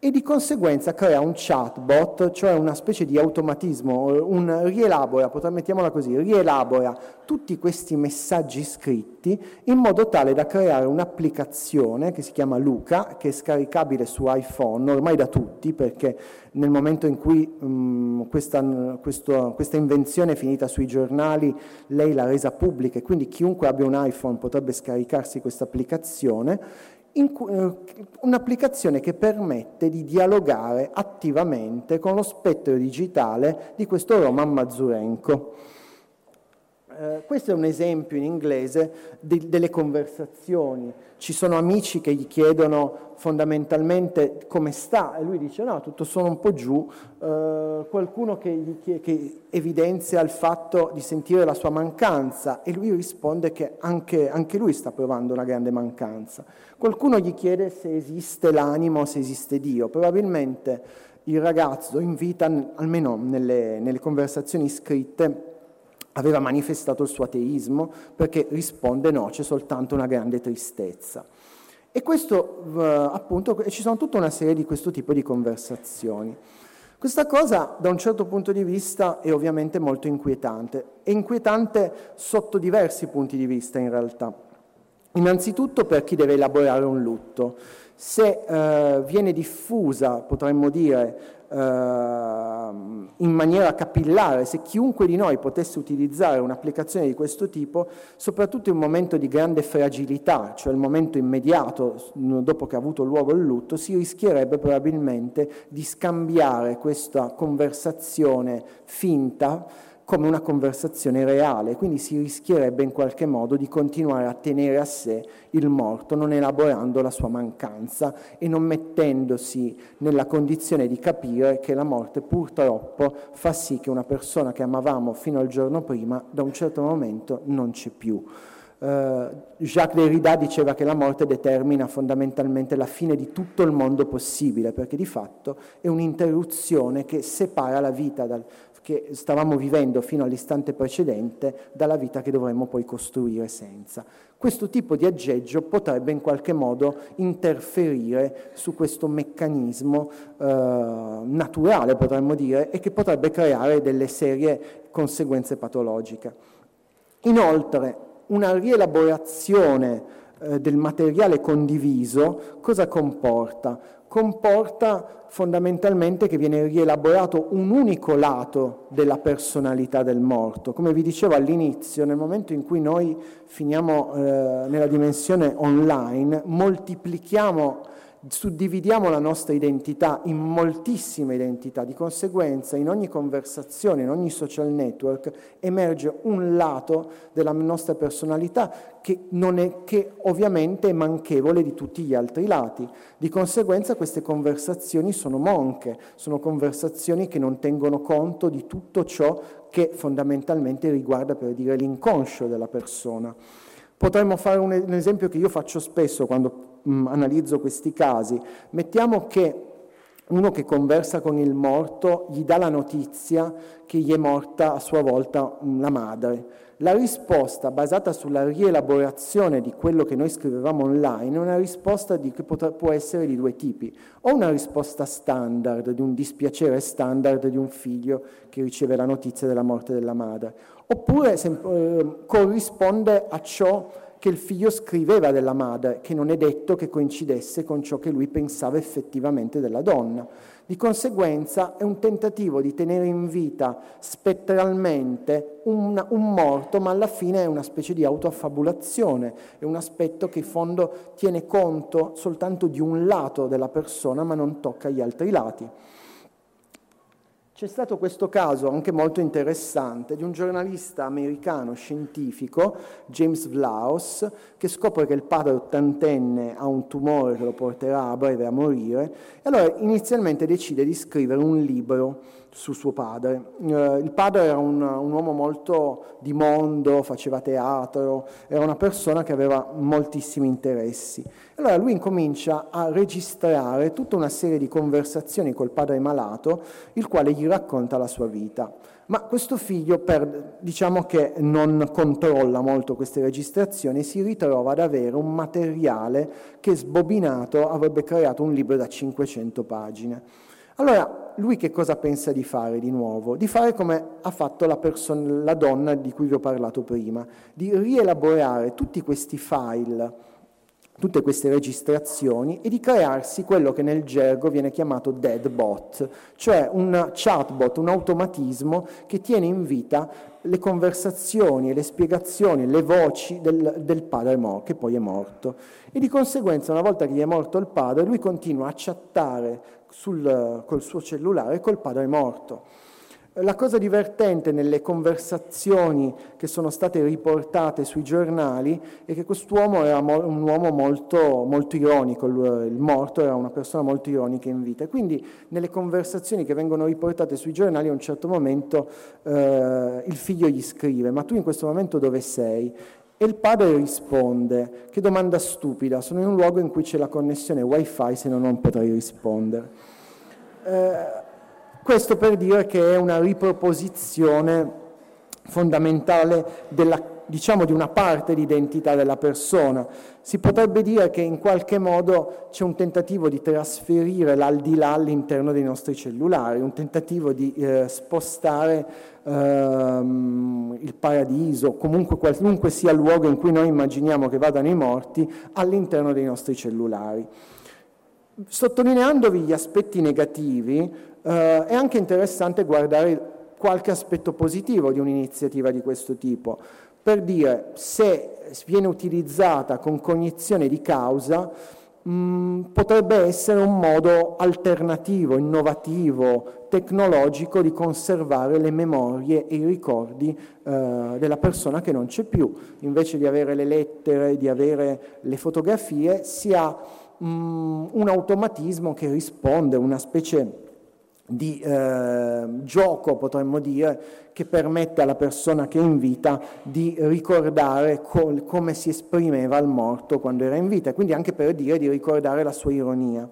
e di conseguenza crea un chatbot, cioè una specie di automatismo, un rielabora, mettiamola così, rielabora tutti questi messaggi scritti in modo tale da creare un'applicazione che si chiama Luca, che è scaricabile su iPhone ormai da tutti, perché nel momento in cui um, questa, questo, questa invenzione è finita sui giornali, lei l'ha resa pubblica, e quindi chiunque abbia un iPhone potrebbe scaricarsi questa applicazione. Cu- un'applicazione che permette di dialogare attivamente con lo spettro digitale di questo Roman Mazurenko. Eh, questo è un esempio in inglese di, delle conversazioni. Ci sono amici che gli chiedono fondamentalmente come sta, e lui dice no, tutto sono un po' giù. Eh, qualcuno che, gli chiede, che evidenzia il fatto di sentire la sua mancanza, e lui risponde che anche, anche lui sta provando una grande mancanza. Qualcuno gli chiede se esiste l'anima o se esiste Dio. Probabilmente il ragazzo in vita, almeno nelle, nelle conversazioni scritte, aveva manifestato il suo ateismo, perché risponde no, c'è soltanto una grande tristezza. E questo appunto, ci sono tutta una serie di questo tipo di conversazioni. Questa cosa da un certo punto di vista è ovviamente molto inquietante, è inquietante sotto diversi punti di vista in realtà. Innanzitutto per chi deve elaborare un lutto. Se eh, viene diffusa, potremmo dire, in maniera capillare, se chiunque di noi potesse utilizzare un'applicazione di questo tipo, soprattutto in un momento di grande fragilità, cioè il momento immediato dopo che ha avuto luogo il lutto, si rischierebbe probabilmente di scambiare questa conversazione finta come una conversazione reale, quindi si rischierebbe in qualche modo di continuare a tenere a sé il morto, non elaborando la sua mancanza e non mettendosi nella condizione di capire che la morte purtroppo fa sì che una persona che amavamo fino al giorno prima da un certo momento non c'è più. Uh, Jacques Derrida diceva che la morte determina fondamentalmente la fine di tutto il mondo possibile, perché di fatto è un'interruzione che separa la vita dal, che stavamo vivendo fino all'istante precedente dalla vita che dovremmo poi costruire senza. Questo tipo di aggeggio potrebbe in qualche modo interferire su questo meccanismo eh, naturale, potremmo dire, e che potrebbe creare delle serie conseguenze patologiche. Inoltre, una rielaborazione eh, del materiale condiviso, cosa comporta? Comporta fondamentalmente che viene rielaborato un unico lato della personalità del morto. Come vi dicevo all'inizio, nel momento in cui noi finiamo eh, nella dimensione online, moltiplichiamo, suddividiamo la nostra identità in moltissime identità, di conseguenza in ogni conversazione, in ogni social network emerge un lato della nostra personalità che, non è, che ovviamente è manchevole di tutti gli altri lati, di conseguenza queste conversazioni sono monche, sono conversazioni che non tengono conto di tutto ciò che fondamentalmente riguarda, per dire, l'inconscio della persona. Potremmo fare un esempio che io faccio spesso quando mh, analizzo questi casi. Mettiamo che uno che conversa con il morto gli dà la notizia che gli è morta a sua volta la madre. La risposta, basata sulla rielaborazione di quello che noi scrivevamo online, è una risposta di, che potrà, può essere di due tipi. O una risposta standard, di un dispiacere standard di un figlio che riceve la notizia della morte della madre, oppure se, eh, corrisponde a ciò che il figlio scriveva della madre, che non è detto che coincidesse con ciò che lui pensava effettivamente della donna. Di conseguenza è un tentativo di tenere in vita spettralmente un, un morto, ma alla fine è una specie di autoaffabulazione, è un aspetto che in fondo tiene conto soltanto di un lato della persona, ma non tocca gli altri lati. C'è stato questo caso, anche molto interessante, di un giornalista americano scientifico, James Vlaos, che scopre che il padre ottantenne ha un tumore che lo porterà a breve a morire, e allora inizialmente decide di scrivere un libro su suo padre. Eh, il padre era un, un uomo molto di mondo, faceva teatro, era una persona che aveva moltissimi interessi. Allora lui incomincia a registrare tutta una serie di conversazioni col padre malato, il quale gli racconta la sua vita. Ma questo figlio, per, diciamo che non controlla molto queste registrazioni, si ritrova ad avere un materiale che sbobinato avrebbe creato un libro da cinquecento pagine. Allora, lui che cosa pensa di fare di nuovo? Di fare come ha fatto la, person- la donna di cui vi ho parlato prima, di rielaborare tutti questi file, tutte queste registrazioni, e di crearsi quello che nel gergo viene chiamato dead bot, cioè un chatbot, un automatismo che tiene in vita le conversazioni, le spiegazioni, le voci del, del padre mor- che poi è morto. E di conseguenza, una volta che gli è morto il padre, lui continua a chattare sul, col suo cellulare col padre morto. La cosa divertente nelle conversazioni che sono state riportate sui giornali è che quest'uomo era un uomo molto, molto ironico, il morto era una persona molto ironica in vita, quindi nelle conversazioni che vengono riportate sui giornali a un certo momento eh, il figlio gli scrive: ma tu in questo momento dove sei? E il padre risponde: che domanda stupida, sono in un luogo in cui c'è la connessione wifi, se no non potrei rispondere. Eh, Questo per dire che è una riproposizione fondamentale della, diciamo, di una parte di identità della persona. Si potrebbe dire che in qualche modo c'è un tentativo di trasferire l'aldilà all'interno dei nostri cellulari, un tentativo di eh, spostare ehm, il paradiso, comunque qualunque sia il luogo in cui noi immaginiamo che vadano i morti, all'interno dei nostri cellulari. Sottolineandovi gli aspetti negativi, Uh, è anche interessante guardare qualche aspetto positivo di un'iniziativa di questo tipo, per dire, se viene utilizzata con cognizione di causa, mh, potrebbe essere un modo alternativo, innovativo, tecnologico di conservare le memorie e i ricordi eh, della persona che non c'è più. Invece di avere le lettere, di avere le fotografie, si ha mh, un automatismo che risponde, una specie di eh, gioco, potremmo dire, che permette alla persona che è in vita di ricordare col, come si esprimeva il morto quando era in vita, quindi anche per dire di ricordare la sua ironia.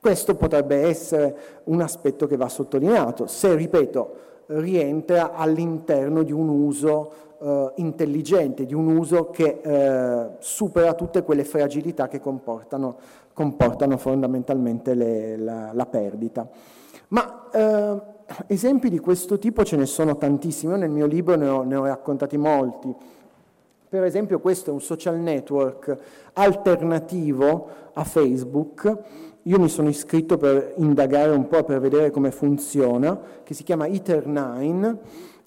Questo potrebbe essere un aspetto che va sottolineato, se, ripeto, rientra all'interno di un uso eh, intelligente, di un uso che eh, supera tutte quelle fragilità che comportano, comportano fondamentalmente le, la, la perdita. Ma eh, esempi di questo tipo ce ne sono tantissimi, io nel mio libro ne ho, ne ho raccontati molti. Per esempio questo è un social network alternativo a Facebook. Io mi sono iscritto per indagare un po', per vedere come funziona, che si chiama Ether nine,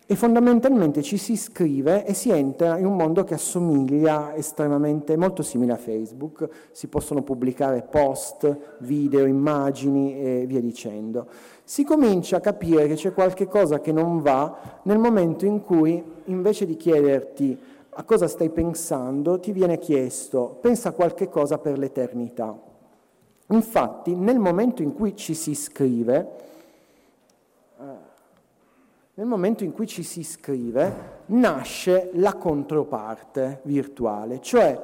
e fondamentalmente ci si iscrive e si entra in un mondo che assomiglia estremamente, molto simile a Facebook. Si possono pubblicare post, video, immagini e via dicendo. Si comincia a capire che c'è qualche cosa che non va nel momento in cui, invece di chiederti a cosa stai pensando, ti viene chiesto pensa a qualche cosa per l'eternità. Infatti, nel momento in cui ci si iscrive, nel momento in cui ci si iscrive, nasce la controparte virtuale, cioè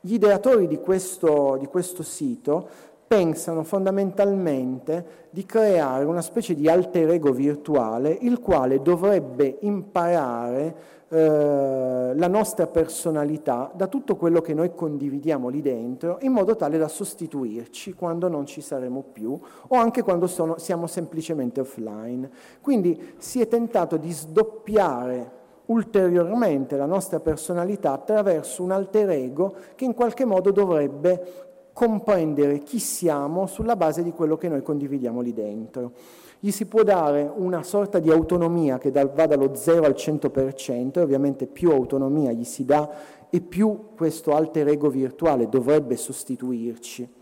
gli ideatori di questo, di questo sito pensano fondamentalmente di creare una specie di alter ego virtuale, il quale dovrebbe imparare la nostra personalità da tutto quello che noi condividiamo lì dentro, in modo tale da sostituirci quando non ci saremo più, o anche quando sono, siamo semplicemente offline. Quindi si è tentato di sdoppiare ulteriormente la nostra personalità attraverso un alter ego che in qualche modo dovrebbe comprendere chi siamo sulla base di quello che noi condividiamo lì dentro. Gli si può dare una sorta di autonomia che va dallo zero al cento per cento, e ovviamente più autonomia gli si dà e più questo alter ego virtuale dovrebbe sostituirci.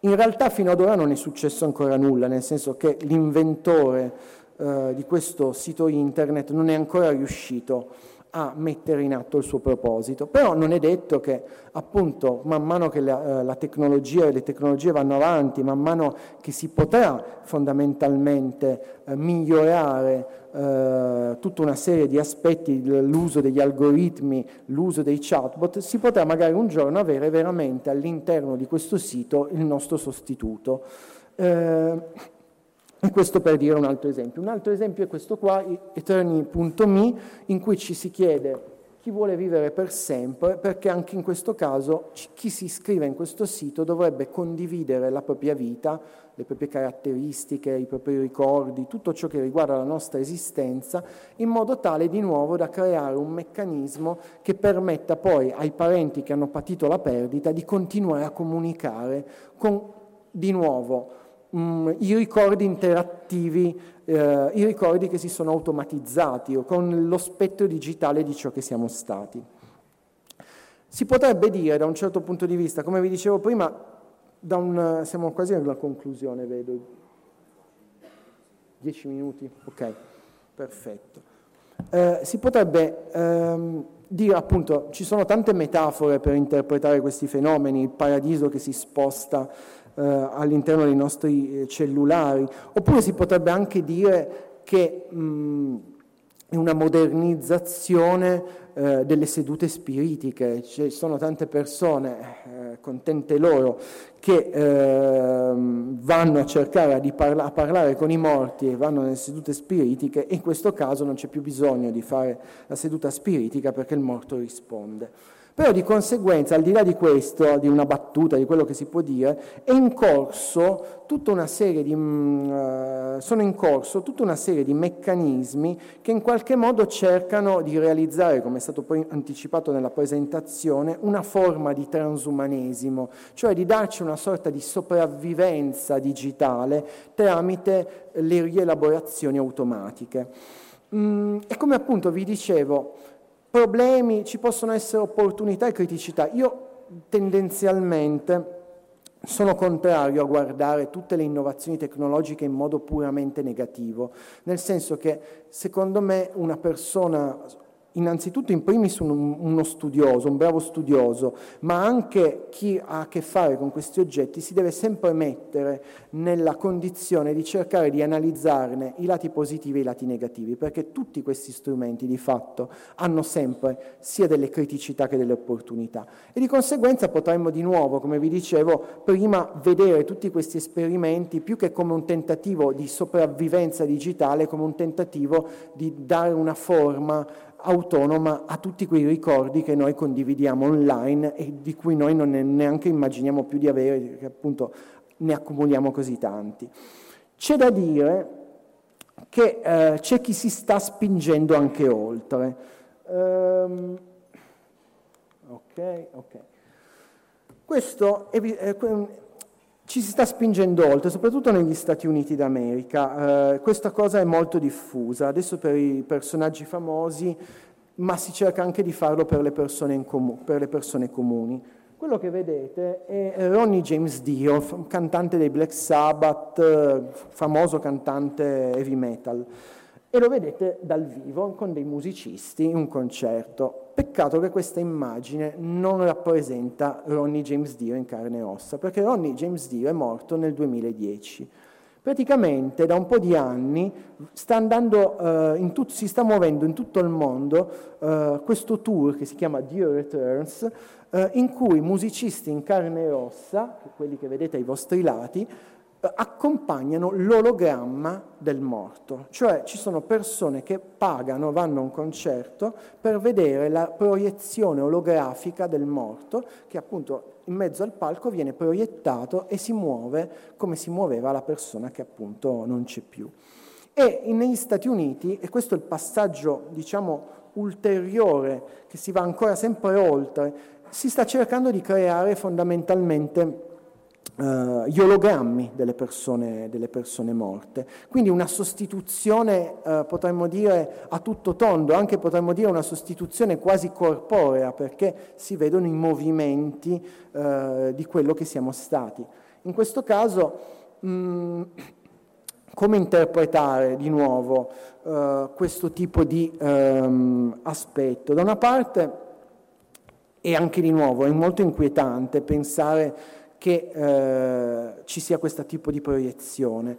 In realtà fino ad ora non è successo ancora nulla, nel senso che l'inventore eh, di questo sito internet non è ancora riuscito a mettere in atto il suo proposito, però non è detto che, appunto, man mano che la, la tecnologia e le tecnologie vanno avanti, man mano che si potrà fondamentalmente eh, migliorare eh, tutta una serie di aspetti, l'uso degli algoritmi, l'uso dei chatbot, si potrà magari un giorno avere veramente all'interno di questo sito il nostro sostituto. Eh, E questo per dire un altro esempio. Un altro esempio è questo qua, eternity punto me, in cui ci si chiede chi vuole vivere per sempre, perché anche in questo caso chi si iscrive in questo sito dovrebbe condividere la propria vita, le proprie caratteristiche, i propri ricordi, tutto ciò che riguarda la nostra esistenza, in modo tale di nuovo da creare un meccanismo che permetta poi ai parenti che hanno patito la perdita di continuare a comunicare con, di nuovo, i ricordi interattivi, eh, i ricordi che si sono automatizzati o con lo spettro digitale di ciò che siamo stati. Si potrebbe dire da un certo punto di vista, come vi dicevo prima, da un, siamo quasi alla conclusione, vedo. Dieci minuti? Ok, perfetto. Eh, si potrebbe ehm, dire, appunto, ci sono tante metafore per interpretare questi fenomeni, il paradiso che si sposta all'interno dei nostri cellulari, oppure si potrebbe anche dire che mh, è una modernizzazione eh, delle sedute spiritiche. Ci sono tante persone, eh, contente loro, che eh, vanno a cercare a, di parla- a parlare con i morti e vanno nelle sedute spiritiche, e in questo caso non c'è più bisogno di fare la seduta spiritica perché il morto risponde. Però di conseguenza, al di là di questo, di una battuta, di quello che si può dire, è in corso tutta una serie di, mh, sono in corso tutta una serie di meccanismi che in qualche modo cercano di realizzare, come è stato poi anticipato nella presentazione, una forma di transumanesimo, cioè di darci una sorta di sopravvivenza digitale tramite le rielaborazioni automatiche. Mh, e come appunto vi dicevo, problemi, ci possono essere opportunità e criticità. Io tendenzialmente sono contrario a guardare tutte le innovazioni tecnologiche in modo puramente negativo, nel senso che secondo me una persona, innanzitutto in primis uno studioso, un bravo studioso, ma anche chi ha a che fare con questi oggetti si deve sempre mettere nella condizione di cercare di analizzarne i lati positivi e i lati negativi, perché tutti questi strumenti di fatto hanno sempre sia delle criticità che delle opportunità. E di conseguenza potremmo di nuovo, come vi dicevo prima, vedere tutti questi esperimenti più che come un tentativo di sopravvivenza digitale, come un tentativo di dare una forma autonoma a tutti quei ricordi che noi condividiamo online e di cui noi non neanche immaginiamo più di avere, perché appunto ne accumuliamo così tanti. C'è da dire che eh, c'è chi si sta spingendo anche oltre. Ehm, ok, ok. Questo è, eh, ci si sta spingendo oltre, soprattutto negli Stati Uniti d'America. Eh, questa cosa è molto diffusa, adesso per i personaggi famosi, ma si cerca anche di farlo per le persone, in comu- per le persone comuni. Quello che vedete è Ronnie James Dio, f- cantante dei Black Sabbath, famoso cantante heavy metal, e lo vedete dal vivo con dei musicisti in un concerto. Peccato che questa immagine non rappresenta Ronnie James Dio in carne e ossa, perché Ronnie James Dio è morto nel duemiladieci. Praticamente da un po' di anni sta andando, eh, in tut- si sta muovendo in tutto il mondo eh, questo tour che si chiama Dio Returns, eh, in cui musicisti in carne e ossa, quelli che vedete ai vostri lati, eh, accompagnano l'ologramma del morto. Cioè ci sono persone che pagano, vanno a un concerto per vedere la proiezione olografica del morto, che appunto in mezzo al palco viene proiettato e si muove come si muoveva la persona che appunto non c'è più. E negli Stati Uniti, e questo è il passaggio, diciamo, ulteriore, che si va ancora sempre oltre, si sta cercando di creare fondamentalmente eh, gli ologrammi delle persone, delle persone morte. Quindi una sostituzione, eh, potremmo dire, a tutto tondo, anche potremmo dire una sostituzione quasi corporea, perché si vedono i movimenti eh, di quello che siamo stati. In questo caso, mh, come interpretare di nuovo uh, questo tipo di um, aspetto? Da una parte, e anche di nuovo, è molto inquietante pensare che uh, ci sia questo tipo di proiezione,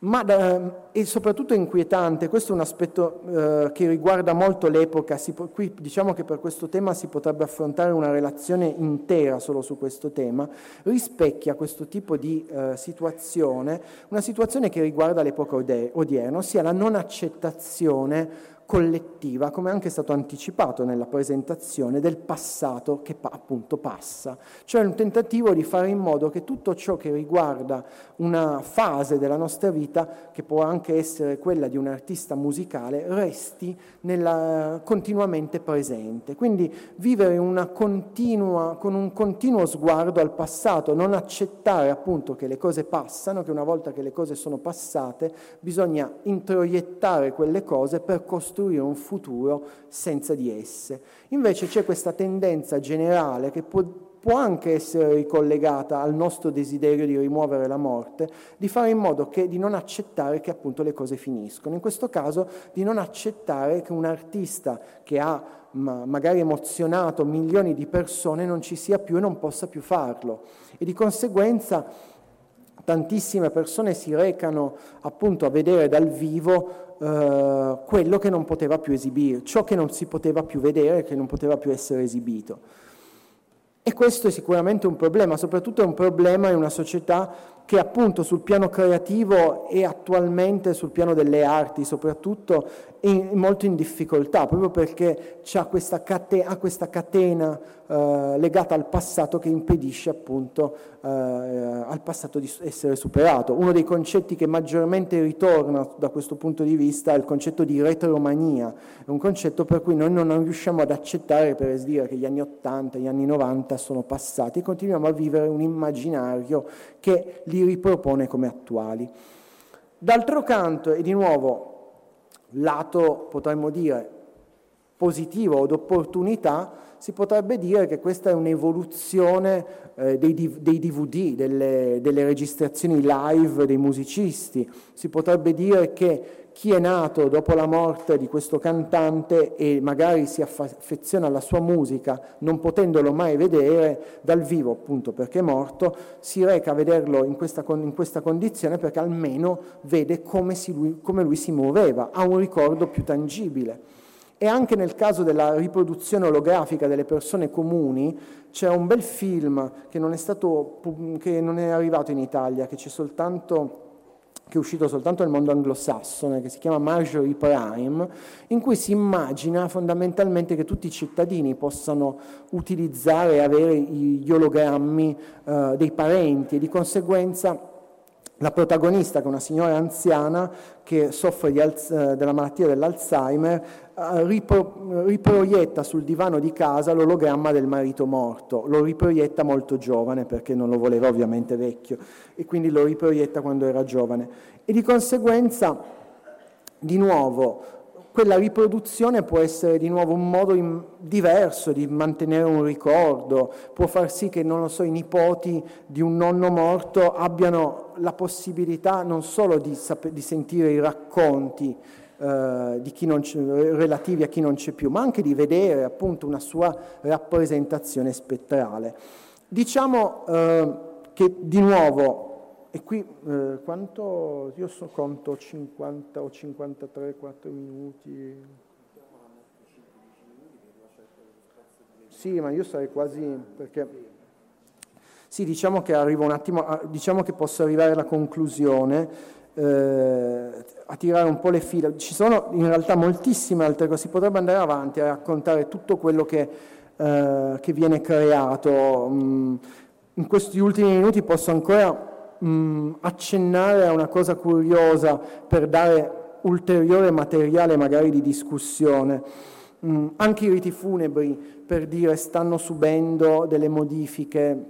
ma uh, è soprattutto inquietante, questo è un aspetto uh, che riguarda molto l'epoca, si po- qui diciamo che per questo tema si potrebbe affrontare una relazione intera solo su questo tema, rispecchia questo tipo di uh, situazione, una situazione che riguarda l'epoca ode- odierna, ossia la non accettazione collettiva, come anche è stato anticipato nella presentazione, del passato che pa- appunto passa, cioè un tentativo di fare in modo che tutto ciò che riguarda una fase della nostra vita, che può anche essere quella di un artista musicale, resti nella, continuamente presente. Quindi vivere una continua, con un continuo sguardo al passato, non accettare appunto che le cose passano, che una volta che le cose sono passate bisogna introiettare quelle cose per costruire un futuro senza di esse. Invece c'è questa tendenza generale che può, può anche essere ricollegata al nostro desiderio di rimuovere la morte, di fare in modo che, di non accettare che appunto le cose finiscono. In questo caso di non accettare che un artista che ha ma magari emozionato milioni di persone non ci sia più e non possa più farlo. E di conseguenza tantissime persone si recano appunto a vedere dal vivo Uh, quello che non poteva più esibire, ciò che non si poteva più vedere, che non poteva più essere esibito. E questo è sicuramente un problema, soprattutto è un problema in una società che appunto sul piano creativo e attualmente sul piano delle arti soprattutto è molto in difficoltà, proprio perché c'ha questa catena, ha questa catena eh, legata al passato che impedisce appunto eh, al passato di essere superato. Uno dei concetti che maggiormente ritorna da questo punto di vista è il concetto di retromania, è un concetto per cui noi non riusciamo ad accettare, per dire, che gli anni ottanta, gli anni novanta sono passati e continuiamo a vivere un immaginario che li ripropone come attuali. D'altro canto, e di nuovo lato, potremmo dire, positivo o d'opportunità, si potrebbe dire che questa è un'evoluzione eh, dei, dei D V D, delle, delle registrazioni live dei musicisti. Si potrebbe dire che chi è nato dopo la morte di questo cantante e magari si affeziona alla sua musica, non potendolo mai vedere dal vivo, appunto perché è morto, si reca a vederlo in questa, in questa condizione, perché almeno vede come, si lui, come lui si muoveva, ha un ricordo più tangibile. E anche nel caso della riproduzione olografica delle persone comuni, c'è un bel film che non è stato, che non è arrivato in Italia, che c'è soltanto... che è uscito soltanto nel mondo anglosassone, che si chiama Marjorie Prime, in cui si immagina fondamentalmente che tutti i cittadini possano utilizzare e avere gli ologrammi eh, dei parenti, e di conseguenza La protagonista, che è una signora anziana che soffre di al- della malattia dell'Alzheimer, ripro- riproietta sul divano di casa l'ologramma del marito morto. Lo riproietta molto giovane, perché non lo voleva ovviamente vecchio, e quindi lo riproietta quando era giovane. E di conseguenza, di nuovo, quella riproduzione può essere di nuovo un modo in- diverso di mantenere un ricordo, può far sì che, non lo so, i nipoti di un nonno morto abbiano la possibilità non solo di, sap- di sentire i racconti eh, di chi non c- relativi a chi non c'è più, ma anche di vedere appunto una sua rappresentazione spettrale. Diciamo eh, che di nuovo, e qui eh, quanto, io so, conto cinquanta o cinquantatré, quattro minuti. Sì, ma io sarei quasi, perché sì, diciamo che arrivo un attimo, a, diciamo che posso arrivare alla conclusione, eh, a tirare un po' le fila. Ci sono in realtà moltissime altre cose, si potrebbe andare avanti a raccontare tutto quello che, eh, che viene creato. Mm, in questi ultimi minuti posso ancora accennare a una cosa curiosa per dare ulteriore materiale magari di discussione. Anche i riti funebri, per dire, stanno subendo delle modifiche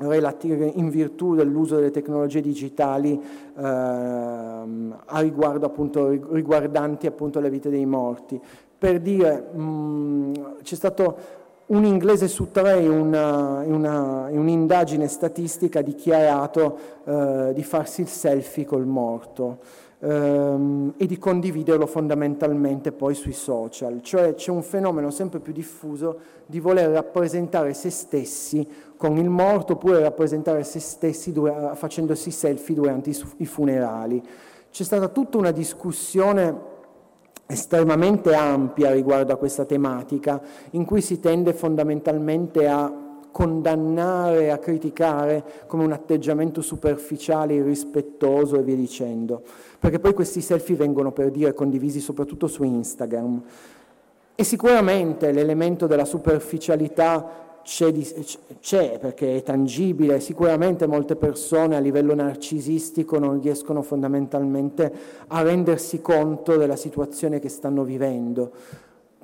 relative in virtù dell'uso delle tecnologie digitali eh, a riguardo appunto riguardanti appunto le vite dei morti. Per dire, mh, c'è stato un inglese su tre in una, una, un'indagine statistica ha dichiarato eh, di farsi il selfie col morto ehm, e di condividerlo fondamentalmente poi sui social. Cioè c'è un fenomeno sempre più diffuso di voler rappresentare se stessi con il morto, oppure rappresentare se stessi dura- facendosi selfie durante i, i funerali. C'è stata tutta una discussione estremamente ampia riguardo a questa tematica, in cui si tende fondamentalmente a condannare, a criticare come un atteggiamento superficiale, irrispettoso e via dicendo, perché poi questi selfie vengono, per dire, condivisi soprattutto su Instagram, e sicuramente l'elemento della superficialità C'è, c'è perché è tangibile. Sicuramente molte persone a livello narcisistico non riescono fondamentalmente a rendersi conto della situazione che stanno vivendo,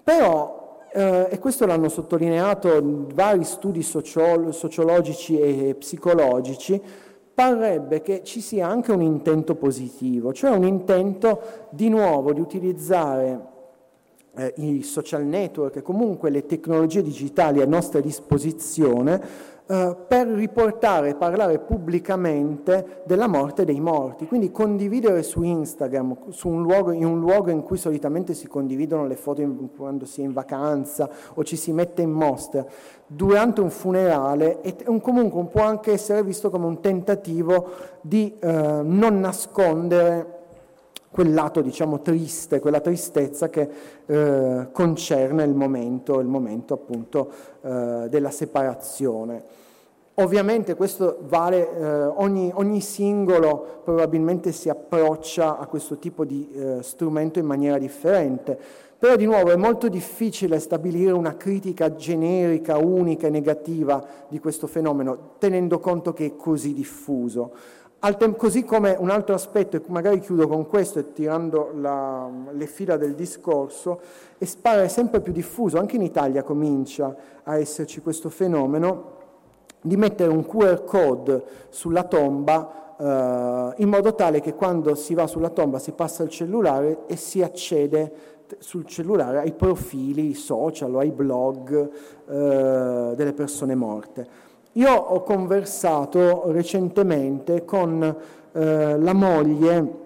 però eh, e questo l'hanno sottolineato vari studi socio- sociologici e psicologici, parrebbe che ci sia anche un intento positivo, cioè un intento di nuovo di utilizzare Eh, i social network e comunque le tecnologie digitali a nostra disposizione eh, per riportare e parlare pubblicamente della morte dei morti. Quindi condividere su Instagram, su un luogo, in un luogo in cui solitamente si condividono le foto in, quando si è in vacanza o ci si mette in mostra, durante un funerale è un, comunque può anche essere visto come un tentativo di eh, non nascondere quel lato, diciamo, triste, quella tristezza che eh, concerne il momento, il momento appunto eh, della separazione. Ovviamente questo vale, eh, ogni, ogni singolo probabilmente si approccia a questo tipo di eh, strumento in maniera differente, però di nuovo è molto difficile stabilire una critica generica, unica e negativa di questo fenomeno, tenendo conto che è così diffuso. Così come un altro aspetto, e magari chiudo con questo e tirando la, le fila del discorso, e pare sempre più diffuso, anche in Italia comincia a esserci questo fenomeno, di mettere un Q R code sulla tomba eh, in modo tale che quando si va sulla tomba si passa il cellulare e si accede sul cellulare ai profili social o ai blog eh, delle persone morte. Io ho conversato recentemente con eh, la moglie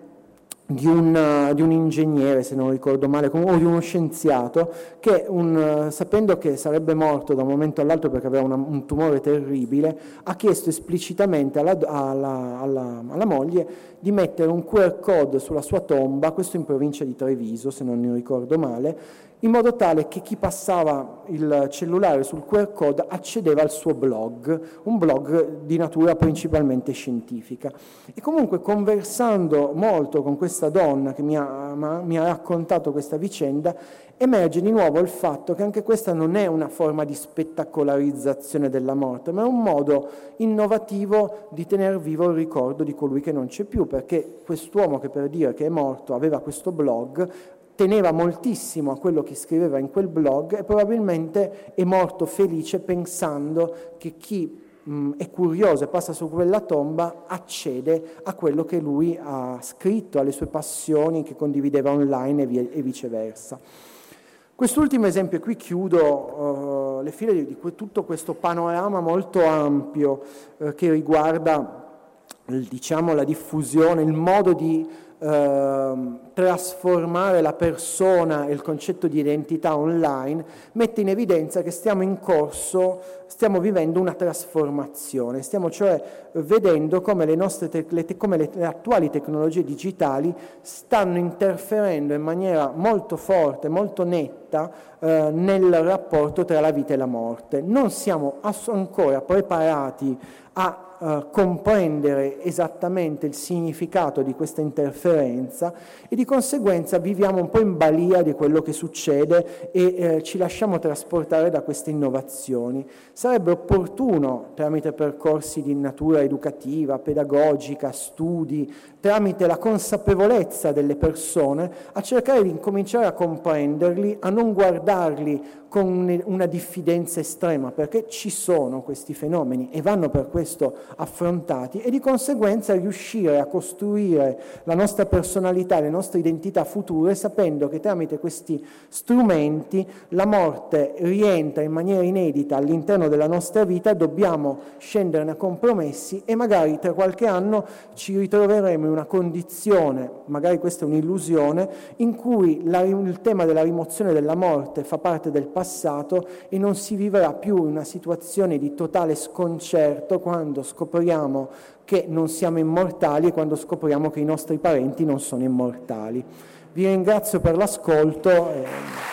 di un, di un ingegnere, se non ricordo male, o di uno scienziato, che un, sapendo che sarebbe morto da un momento all'altro perché aveva una, un tumore terribile, ha chiesto esplicitamente alla, alla, alla, alla moglie di mettere un Q R code sulla sua tomba, questo in provincia di Treviso, se non ricordo male, in modo tale che chi passava il cellulare sul Q R code accedeva al suo blog, un blog di natura principalmente scientifica. E comunque, conversando molto con questa donna che mi ha, mi ha raccontato questa vicenda, emerge di nuovo il fatto che anche questa non è una forma di spettacolarizzazione della morte, ma è un modo innovativo di tener vivo il ricordo di colui che non c'è più, perché quest'uomo che, per dire che è morto, aveva questo blog, teneva moltissimo a quello che scriveva in quel blog e probabilmente è morto felice pensando che chi mh, è curioso e passa su quella tomba accede a quello che lui ha scritto, alle sue passioni che condivideva online e, vie- e viceversa. Quest'ultimo esempio, qui chiudo uh, le file di, di que- tutto questo panorama molto ampio uh, che riguarda diciamo la diffusione, il modo di Uh, trasformare la persona e il concetto di identità online, mette in evidenza che stiamo in corso, stiamo vivendo una trasformazione, stiamo cioè vedendo come le nostre te- le te- come le, le attuali tecnologie digitali stanno interferendo in maniera molto forte, molto netta eh, nel rapporto tra la vita e la morte. Non siamo ass- ancora preparati a Uh, comprendere esattamente il significato di questa interferenza e di conseguenza viviamo un po' in balia di quello che succede e uh, ci lasciamo trasportare da queste innovazioni. Sarebbe opportuno, tramite percorsi di natura educativa, pedagogica, studi, tramite la consapevolezza delle persone, a cercare di cominciare a comprenderli, a non guardarli con una diffidenza estrema, perché ci sono questi fenomeni e vanno per questo affrontati, e di conseguenza riuscire a costruire la nostra personalità, le nostre identità future, sapendo che tramite questi strumenti la morte rientra in maniera inedita all'interno della nostra vita, dobbiamo scenderne a compromessi e magari tra qualche anno ci ritroveremo in una condizione, magari questa è un'illusione, in cui la, il tema della rimozione della morte fa parte del passato e non si vivrà più una situazione di totale sconcerto quando scopriamo che non siamo immortali e quando scopriamo che i nostri parenti non sono immortali. Vi ringrazio per l'ascolto. E...